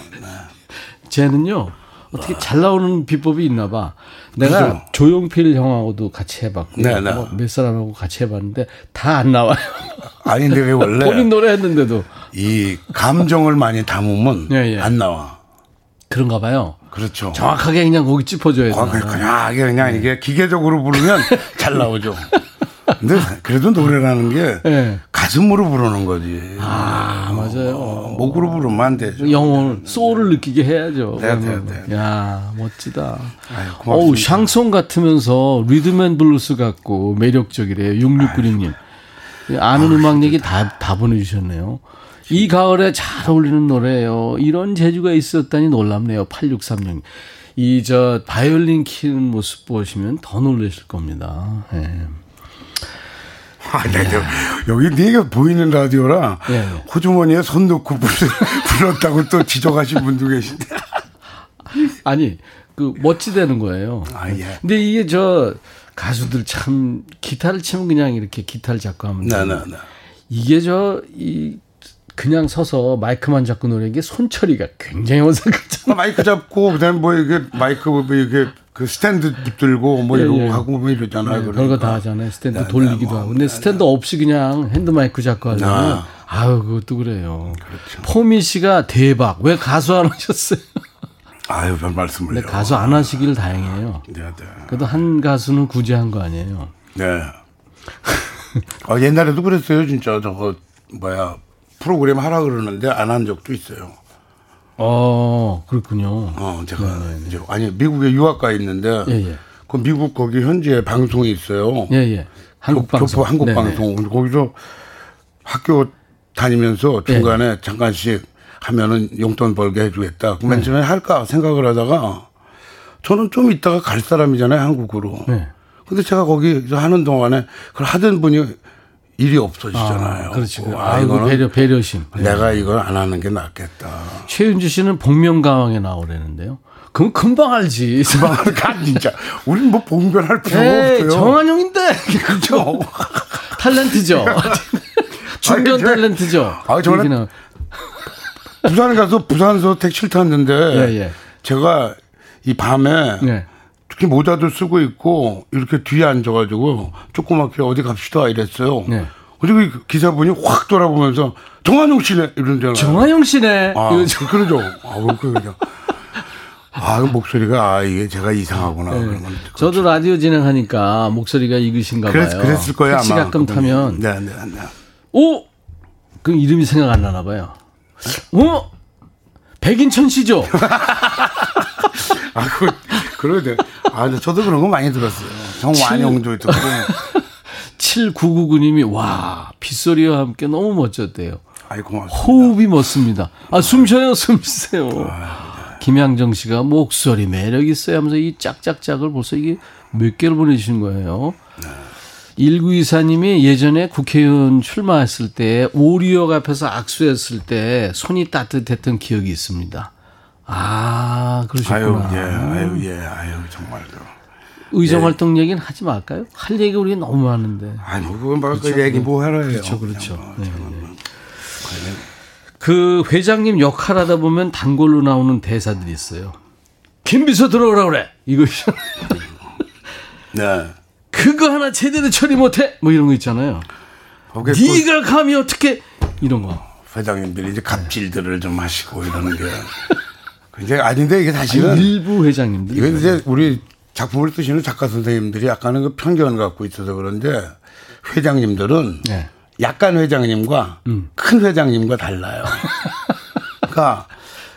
쟤는요. 어떻게 잘 나오는 비법이 있나 봐. 내가 그죠? 조용필 형하고도 같이 해봤고 뭐 몇 사람하고 같이 해봤는데 다 안 나와요. 아니 근데 왜 원래 본인 노래 했는데도 이 감정을 많이 담으면 안 나와. 그런가 봐요. 그렇죠. 정확하게 그냥 거기 짚어줘야 돼요. 그냥 이게 기계적으로 부르면 잘 나오죠. 근데 그래도 노래라는 게 네. 가슴으로 부르는 거지. 아 맞아요. 목으로 부르면 안 되죠. 영혼, 소울을 느끼게 해야죠. 네. 야 멋지다. 어우 샹송 같으면서 리듬앤블루스 같고 매력적이래요. 6696님 아는 음악 얘기 다 보내주셨네요. 이 가을에 잘 어울리는 노래예요. 이런 재주가 있었다니 놀랍네요. 8636님 이 저 바이올린 키는 모습 보시면 더 놀라실 겁니다. 네. 여기 네가 보이는 라디오라 예. 호주머니에 손 넣고 불렀다고 또 지적하신 분도 계신데. 아니, 그 멋지대는 거예요. 아, 예. 근데 이게 저 가수들 참 기타를 치면 그냥 이렇게 기타를 잡고 하면 나. 이게 그냥 서서 마이크만 잡고 노래는 게 손처리가 굉장히 어색하잖아. 마이크 잡고 그다음에 뭐 이게 마이크 뭐 이게 그 스탠드 붙들고 뭐 이러고 하고 뭐 이러잖아요. 네, 그러니까. 별거 다 하잖아요. 스탠드 돌리기도 하고. 근데 스탠드 없이 그냥 핸드마이크 잡고 하잖아요. 아유 그것도 그래요. 그렇죠. 포미 씨가 대박. 왜 가수 안 하셨어요? 아유 별 말씀을요. 근데 가수 안 하시길 다행이에요. 네. 그래도 한 가수는 굳이 한 거 아니에요. 네. 옛날에도 그랬어요. 진짜 저거 프로그램 하라 그러는데 안 한 적도 있어요. 그렇군요. 제가 이제 미국에 유학가 있는데 그 미국 거기 현지에 방송이 있어요. 한국 방송. 한국 방송. 거기서 학교 다니면서 중간에 잠깐씩 하면은 용돈 벌게 해주겠다. 맨 처음에 할까 생각을 하다가 저는 좀 있다가 갈 사람이잖아요, 한국으로. 근데 제가 거기 하는 동안에 그걸 하던 분이 일이 없어지잖아요. 그렇지. 이거는 배려심. 내가 이걸 안 하는 게 낫겠다. 최윤주 씨는 복면가왕에 나오라는데요. 그럼 금방 알지. 진짜. 우린 복면할 필요가 없어요. 정한용인데. 그렇죠. 탤런트죠. 중견 탤런트죠. 저는 부산 가서 부산서 택시를 탔는데 제가 이 밤에 특히 모자도 쓰고 있고 이렇게 뒤에 앉아가지고 조그맣게 어디 갑시다 이랬어요. 그리고 기사분이 확 돌아보면서 정한용 씨네 이런잖아요. 정한용 씨네. 그러죠. 그러죠. 목소리가 이게 제가 이상하구나. 그러면 저도 라디오 진행하니까 목소리가 익으신가 봐요. 그랬을 거예요 아마. 택시 가끔 타면. 네. 그럼 이름이 생각 안 나나 봐요. 백인천 씨죠. 그러게. 근데 저도 그런 거 많이 들었어요. 정완용도 있고. 7999님이, 와, 빗소리와 함께 너무 멋졌대요. 고맙습니다. 호흡이 멋습니다. 숨 쉬어요, 숨 쉬세요. 김양정 씨가 목소리 매력 있어요 하면서 이 짝짝짝을 벌써 이게 몇 개를 보내주신 거예요. 1924님이 예전에 국회의원 출마했을 때 오리역 앞에서 악수했을 때 손이 따뜻했던 기억이 있습니다. 그러셨구나. 정말. 의정 활동 얘기는 하지 말까요? 할 얘기 우리 너무 많은데. 그건 그 얘기 뭐 하러 해요. 그렇죠. 그 회장님 역할하다 보면 단골로 나오는 대사들이 있어요. 김비서 들어오라 그래. 이거 있잖아요. 네. 그거 하나 제대로 처리 못해. 뭐 이런 거 있잖아요. 네가 감히 어떻게 이런 거. 회장님들이 이제 갑질들을 좀 하시고 이러는 게. 이제 아닌데 이게 사실은 아니, 일부 회장님들. 이건 이제 우리 작품을 쓰시는 작가 선생님들이 약간은 그 편견 갖고 있어서 그런데 회장님들은 네. 약간 회장님과 큰 회장님과 달라요. 그러니까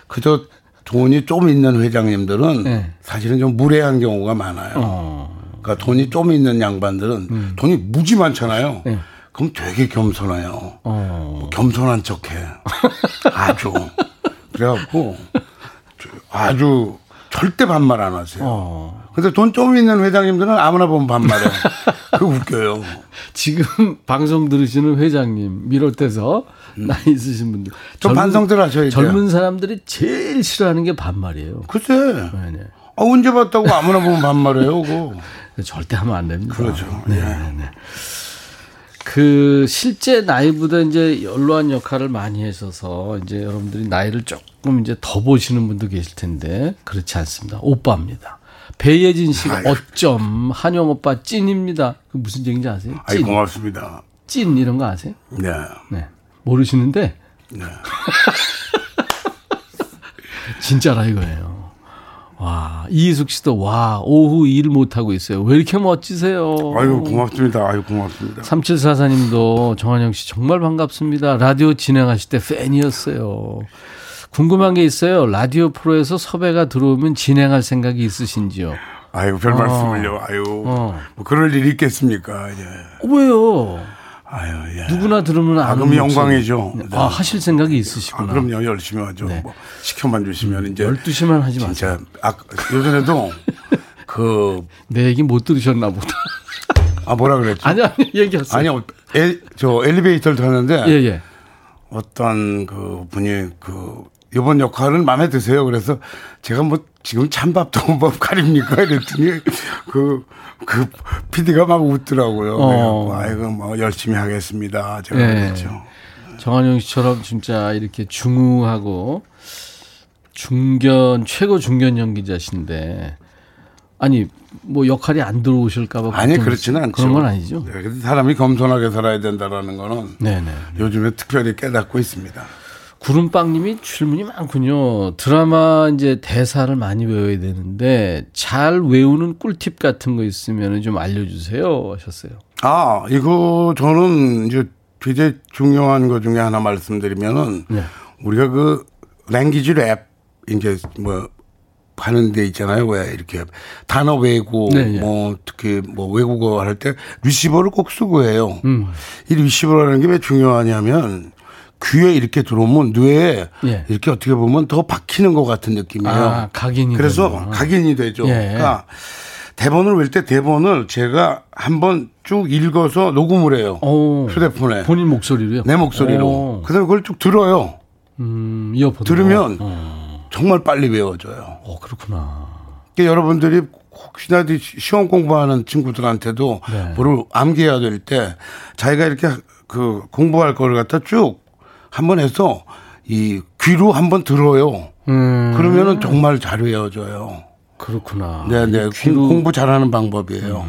그저 돈이 좀 있는 회장님들은 네. 사실은 좀 무례한 경우가 많아요. 그러니까 돈이 좀 있는 양반들은 돈이 무지 많잖아요. 네. 그럼 되게 겸손해요. 뭐 겸손한 척해. 아주. 그래갖고 아주 절대 반말 안 하세요. 근데 돈 좀 있는 회장님들은 아무나 보면 반말해요. 그거 웃겨요. 지금 방송 들으시는 회장님 비롯해서 나이 있으신 분들. 좀 반성들 하셔야 돼요. 젊은 사람들이 제일 싫어하는 게 반말이에요. 글쎄. 네, 네. 아, 언제 봤다고 아무나 보면 반말해요. 그거. 절대 하면 안 됩니다. 그렇죠. 네, 네. 네. 그 실제 나이보다 이제 연로한 역할을 많이 해서서 이제 여러분들이 나이를 조금 이제 더 보시는 분도 계실 텐데 그렇지 않습니다. 오빠입니다. 배예진 씨가 어쩜 한용 오빠 찐입니다. 그 무슨 얘기인지 아세요? 찐. 아이 고맙습니다. 찐 이런 거 아세요? 네. 네. 모르시는데. 네. 진짜라 이거예요. 와, 이희숙 씨도 와, 오후 일 못하고 있어요. 왜 이렇게 멋지세요? 아유, 고맙습니다. 아유, 고맙습니다. 3744님도 정한영 씨 정말 반갑습니다. 라디오 진행하실 때 팬이었어요. 궁금한 게 있어요. 라디오 프로에서 섭외가 들어오면 진행할 생각이 있으신지요? 아유, 별 말씀을요. 아유, 뭐 그럴 일이 있겠습니까? 예. 왜요? 아유, 예. 누구나 들으면 아, 그럼 영광이죠. 네. 아, 하실 생각이 있으시구나. 아, 그럼요, 열심히 하죠. 네. 뭐 시켜만 주시면 이제 12시만 하지 마세요. 아, 요전에도 그 내 얘기 못 들으셨나 보다. 아, 뭐라 그랬죠? 아니 얘기했어요. 아니요, 저 엘리베이터를 타는데 예. 어떤 그 분이 그 이번 역할은 마음에 드세요. 그래서 제가 뭐 지금 찬밥 더운밥 가립니까? 이랬더니 그 PD가 막 웃더라고요. 아이고 뭐 열심히 하겠습니다. 제가 그랬죠. 네. 정한용 씨처럼 진짜 이렇게 중후하고 중견 최고 중견 연기자신데 아니 뭐 역할이 안 들어오실까봐 아니 그렇지는 않죠. 그런 건 아니죠. 네, 사람이 겸손하게 살아야 된다라는 거는 네네. 요즘에 특별히 깨닫고 있습니다. 구름빵님이 질문이 많군요. 드라마 이제 대사를 많이 외워야 되는데 잘 외우는 꿀팁 같은 거 있으면 좀 알려주세요 하셨어요. 아 이거 저는 이제 굉장히 중요한 거 중에 하나 말씀드리면은 네. 우리가 그 랭귀지 랩 이제 뭐 하는 데 있잖아요. 왜 이렇게 단어 외고 네, 네. 뭐 특히 뭐 외국어 할 때 리시버를 꼭 쓰고 해요. 이 리시버라는 게 왜 중요하냐면. 귀에 이렇게 들어오면 뇌에 예. 이렇게 어떻게 보면 더 박히는 것 같은 느낌이에요. 아, 각인이 그래서 되죠. 각인이 되죠. 예. 그러니까 대본을 낼 때 대본을 제가 한번 쭉 읽어서 녹음을 해요. 오. 휴대폰에. 본인 목소리로요? 내 목소리로. 오. 그다음에 그걸 쭉 들어요. 이어폰 들으면 정말 빨리 외워져요. 오, 그렇구나. 그러니까 여러분들이 혹시나 시험 공부하는 친구들한테도 네. 뭐를 암기해야 될 때 자기가 이렇게 그 공부할 걸 갖다 쭉 한번 해서 이 귀로 한번 들어요. 그러면은 정말 잘 외워져요. 그렇구나. 네네. 귀로... 공부 잘하는 방법이에요.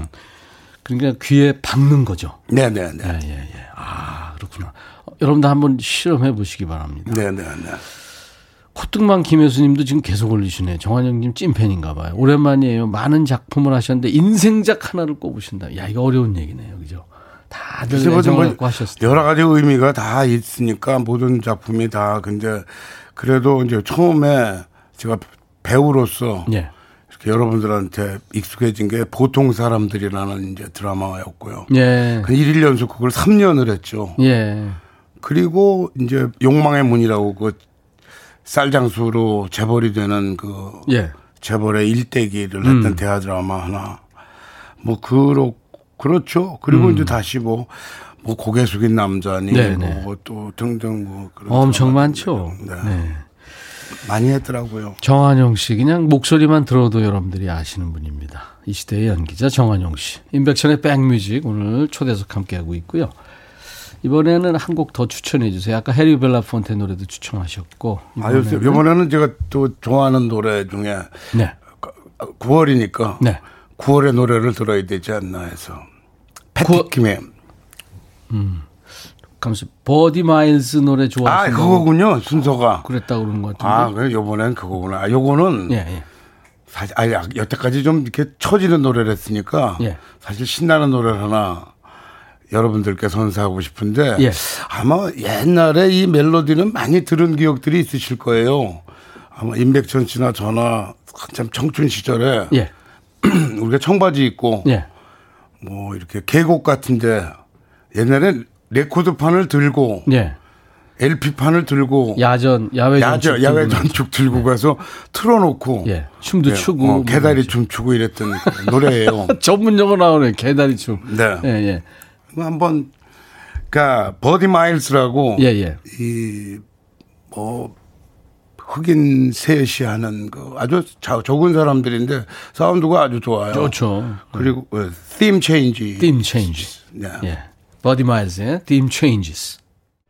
그러니까 귀에 박는 거죠. 네네네. 네, 예, 예. 아 그렇구나. 여러분도 한번 실험해 보시기 바랍니다. 네네네. 코뚱만 김혜수님도 지금 계속 올리시네. 정한영님 찐팬인가 봐요. 오랜만이에요. 많은 작품을 하셨는데 인생작 하나를 꼽으신다. 야 이거 어려운 얘기네요, 그죠? 다들 애정을 갖고 하셨어요. 여러 가지 의미가 다 있으니까 모든 작품이 다 근데 그래도 이제 처음에 제가 배우로서 예. 이렇게 여러분들한테 익숙해진 게 보통 사람들이라는 이제 드라마였고요. 예. 그 1일 연속 그걸 3년을 했죠. 예. 그리고 이제 욕망의 문이라고 그 쌀장수로 재벌이 되는 그 예. 재벌의 일대기를 했던 대하 드라마 하나 뭐 그렇고 그렇죠. 그리고 이제 다시 뭐 고개 숙인 남자니 뭐 또 등등 뭐 그런 엄청 많죠. 네. 네. 많이 했더라고요. 정한용 씨 그냥 목소리만 들어도 여러분들이 아시는 분입니다. 이 시대의 연기자 정한용 씨. 임백천의 백뮤직 오늘 초대석 함께하고 있고요. 이번에는 한 곡 더 추천해 주세요. 아까 해리 벨라폰테 노래도 추천하셨고. 이번에는 제가 또 좋아하는 노래 중에 네. 9월이니까 네. 9월의 노래를 들어야 되지 않나 해서 패티킴의 잠시 버디 마일스 노래 좋아하시는 아 그거군요 순서가 그랬다고 그러는 것 같은데 아 그래 요번엔 그거구나 요거는 예, 예. 사실 아니 여태까지 좀 이렇게 처지는 노래를 했으니까 예. 사실 신나는 노래를 하나 여러분들께 선사하고 싶은데 예. 아마 옛날에 이 멜로디는 많이 들은 기억들이 있으실 거예요 아마 임백천 씨나 저나 한참 청춘 시절에 예. 우리가 청바지 입고 예. 뭐 이렇게 계곡 같은데 옛날엔 레코드판을 들고 예. LP판을 들고 야외 전축 들고 네. 가서 틀어놓고 예. 춤도 예. 추고 개다리 춤 추고 이랬던 노래예요. 전문용어 나오네 개다리 춤. 네. 예, 예. 한번 그러니까 버디 마일스라고 예, 예. 이 뭐 흑인 셋이 하는 그 아주 적은 사람들인데 사운드가 아주 좋아요. 좋죠. 그리고 Them Changes. 네. 예. 버디 마일스의 Them Changes.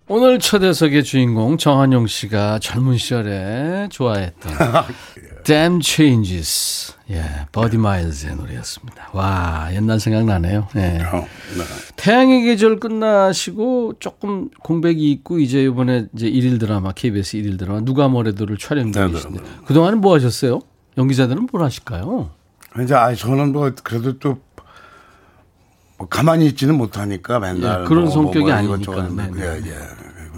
오늘 초대석의 주인공 정한용 씨가 젊은 시절에 좋아했던 Them Changes. 예, 버디 마일스의 노래였습니다. 와, 옛날 생각나네요. 예. 태양의 계절 끝나시고 조금 공백이 있고 이제 이번에 이제 1일 드라마 KBS 1일 드라마 누가 뭐래도를 촬영 중이신데 그동안은 뭐 하셨어요? 연기자들은 뭘 하실까요? 이제 저는 뭐 그래도 또 가만히 있지는 못하니까 맨날. 예, 그런 성격이 아니니까. 네, 예, 예.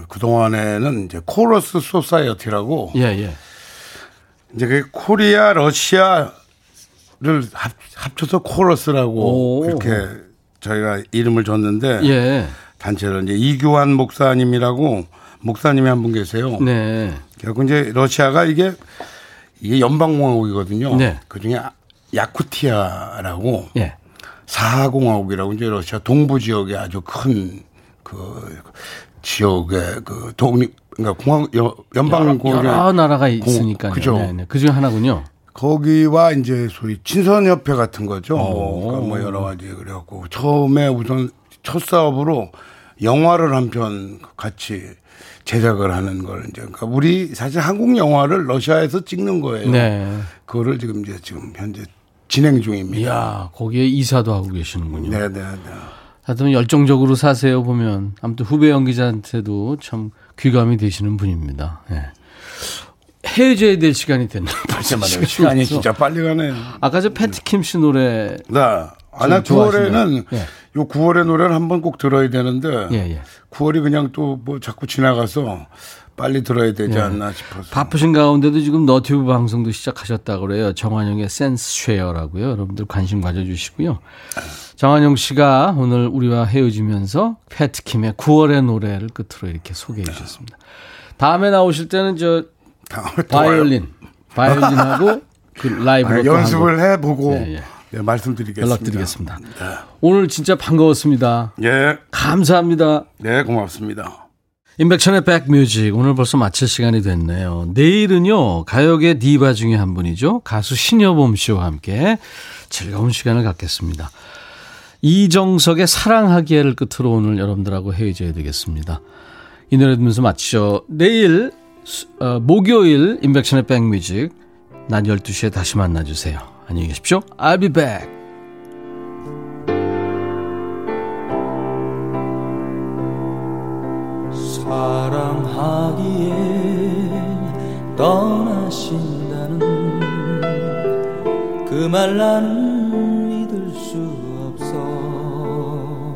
그동안에는 이제 코러스 소사이어티라고. 예, 예. 이제 그 코리아, 러시아를 합쳐서 코러스라고 오. 이렇게 저희가 이름을 줬는데. 예. 단체로 이제 이규환 목사님이라고 목사님이 한 분 계세요. 네. 그래서 이제 러시아가 이게 연방공화국이거든요. 네. 그 중에 야쿠티아라고. 예. 4공화국이라고 이제 러시아 동부 지역의 아주 큰 그 지역의 그 독립 그러니까 연방공화국 여러 나라가 있으니까요. 그죠. 그중 하나군요. 거기와 이제 소위 친선협회 같은 거죠. 그러니까 뭐 여러 가지 그래갖고 처음에 우선 첫 사업으로 영화를 한 편 같이 제작을 하는 걸 이제 그러니까 우리 사실 한국 영화를 러시아에서 찍는 거예요. 네. 그거를 지금 현재 진행 중입니다. 이야, 거기에 이사도 하고 계시는군요. 네네네. 하여튼 열정적으로 사세요 보면 아무튼 후배 연기자한테도 참 귀감이 되시는 분입니다. 네. 헤어져야 될 시간이 됐나 벌써 말이에요. 시간이 진짜 빨리 가네요. 아까 저 패티킴 씨 노래. 네. 아나 9월에는 예. 요 9월의 노래를 한번 꼭 들어야 되는데 예, 예. 9월이 그냥 또 뭐 자꾸 지나가서 빨리 들어야 되지 예. 않나 싶어서 바쁘신 가운데도 지금 너튜브 방송도 시작하셨다고 그래요. 정한용의 센스쉐어라고요. 여러분들 관심 가져주시고요. 정한용 씨가 오늘 우리와 헤어지면서 패트킴의 9월의 노래를 끝으로 이렇게 소개해 주셨습니다. 다음에 나오실 때는 저 바이올린하고 그 라이브로 아, 연습을 하고. 해보고 예, 예. 네, 말씀드리겠습니다. 연락드리겠습니다. 네. 오늘 진짜 반가웠습니다. 예. 감사합니다. 네, 고맙습니다. 임백천의 백뮤직 오늘 벌써 마칠 시간이 됐네요. 내일은요 가요계 디바 중에 한 분이죠. 가수 신여범 씨와 함께 즐거운 시간을 갖겠습니다. 이정석의 사랑하기에를 끝으로 오늘 여러분들하고 헤어져야 되겠습니다. 이 노래 들으면서 마치죠. 내일 목요일 임백천의 백뮤직 낮 12시에 다시 만나주세요. 안녕히 계십시오. I'll be back. 사랑하기에 떠나신다는 그 말 난 믿을 수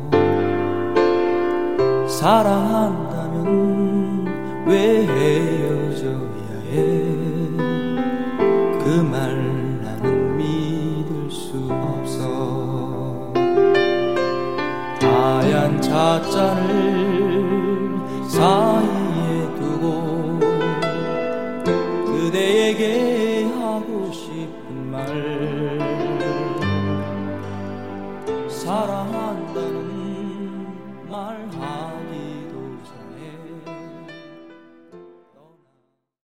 없어. 사랑한다면 왜 헤어져야 해? 그 말 하얀 찻잔을 사이에 두고 그대에게 하고 싶은 말 사랑한다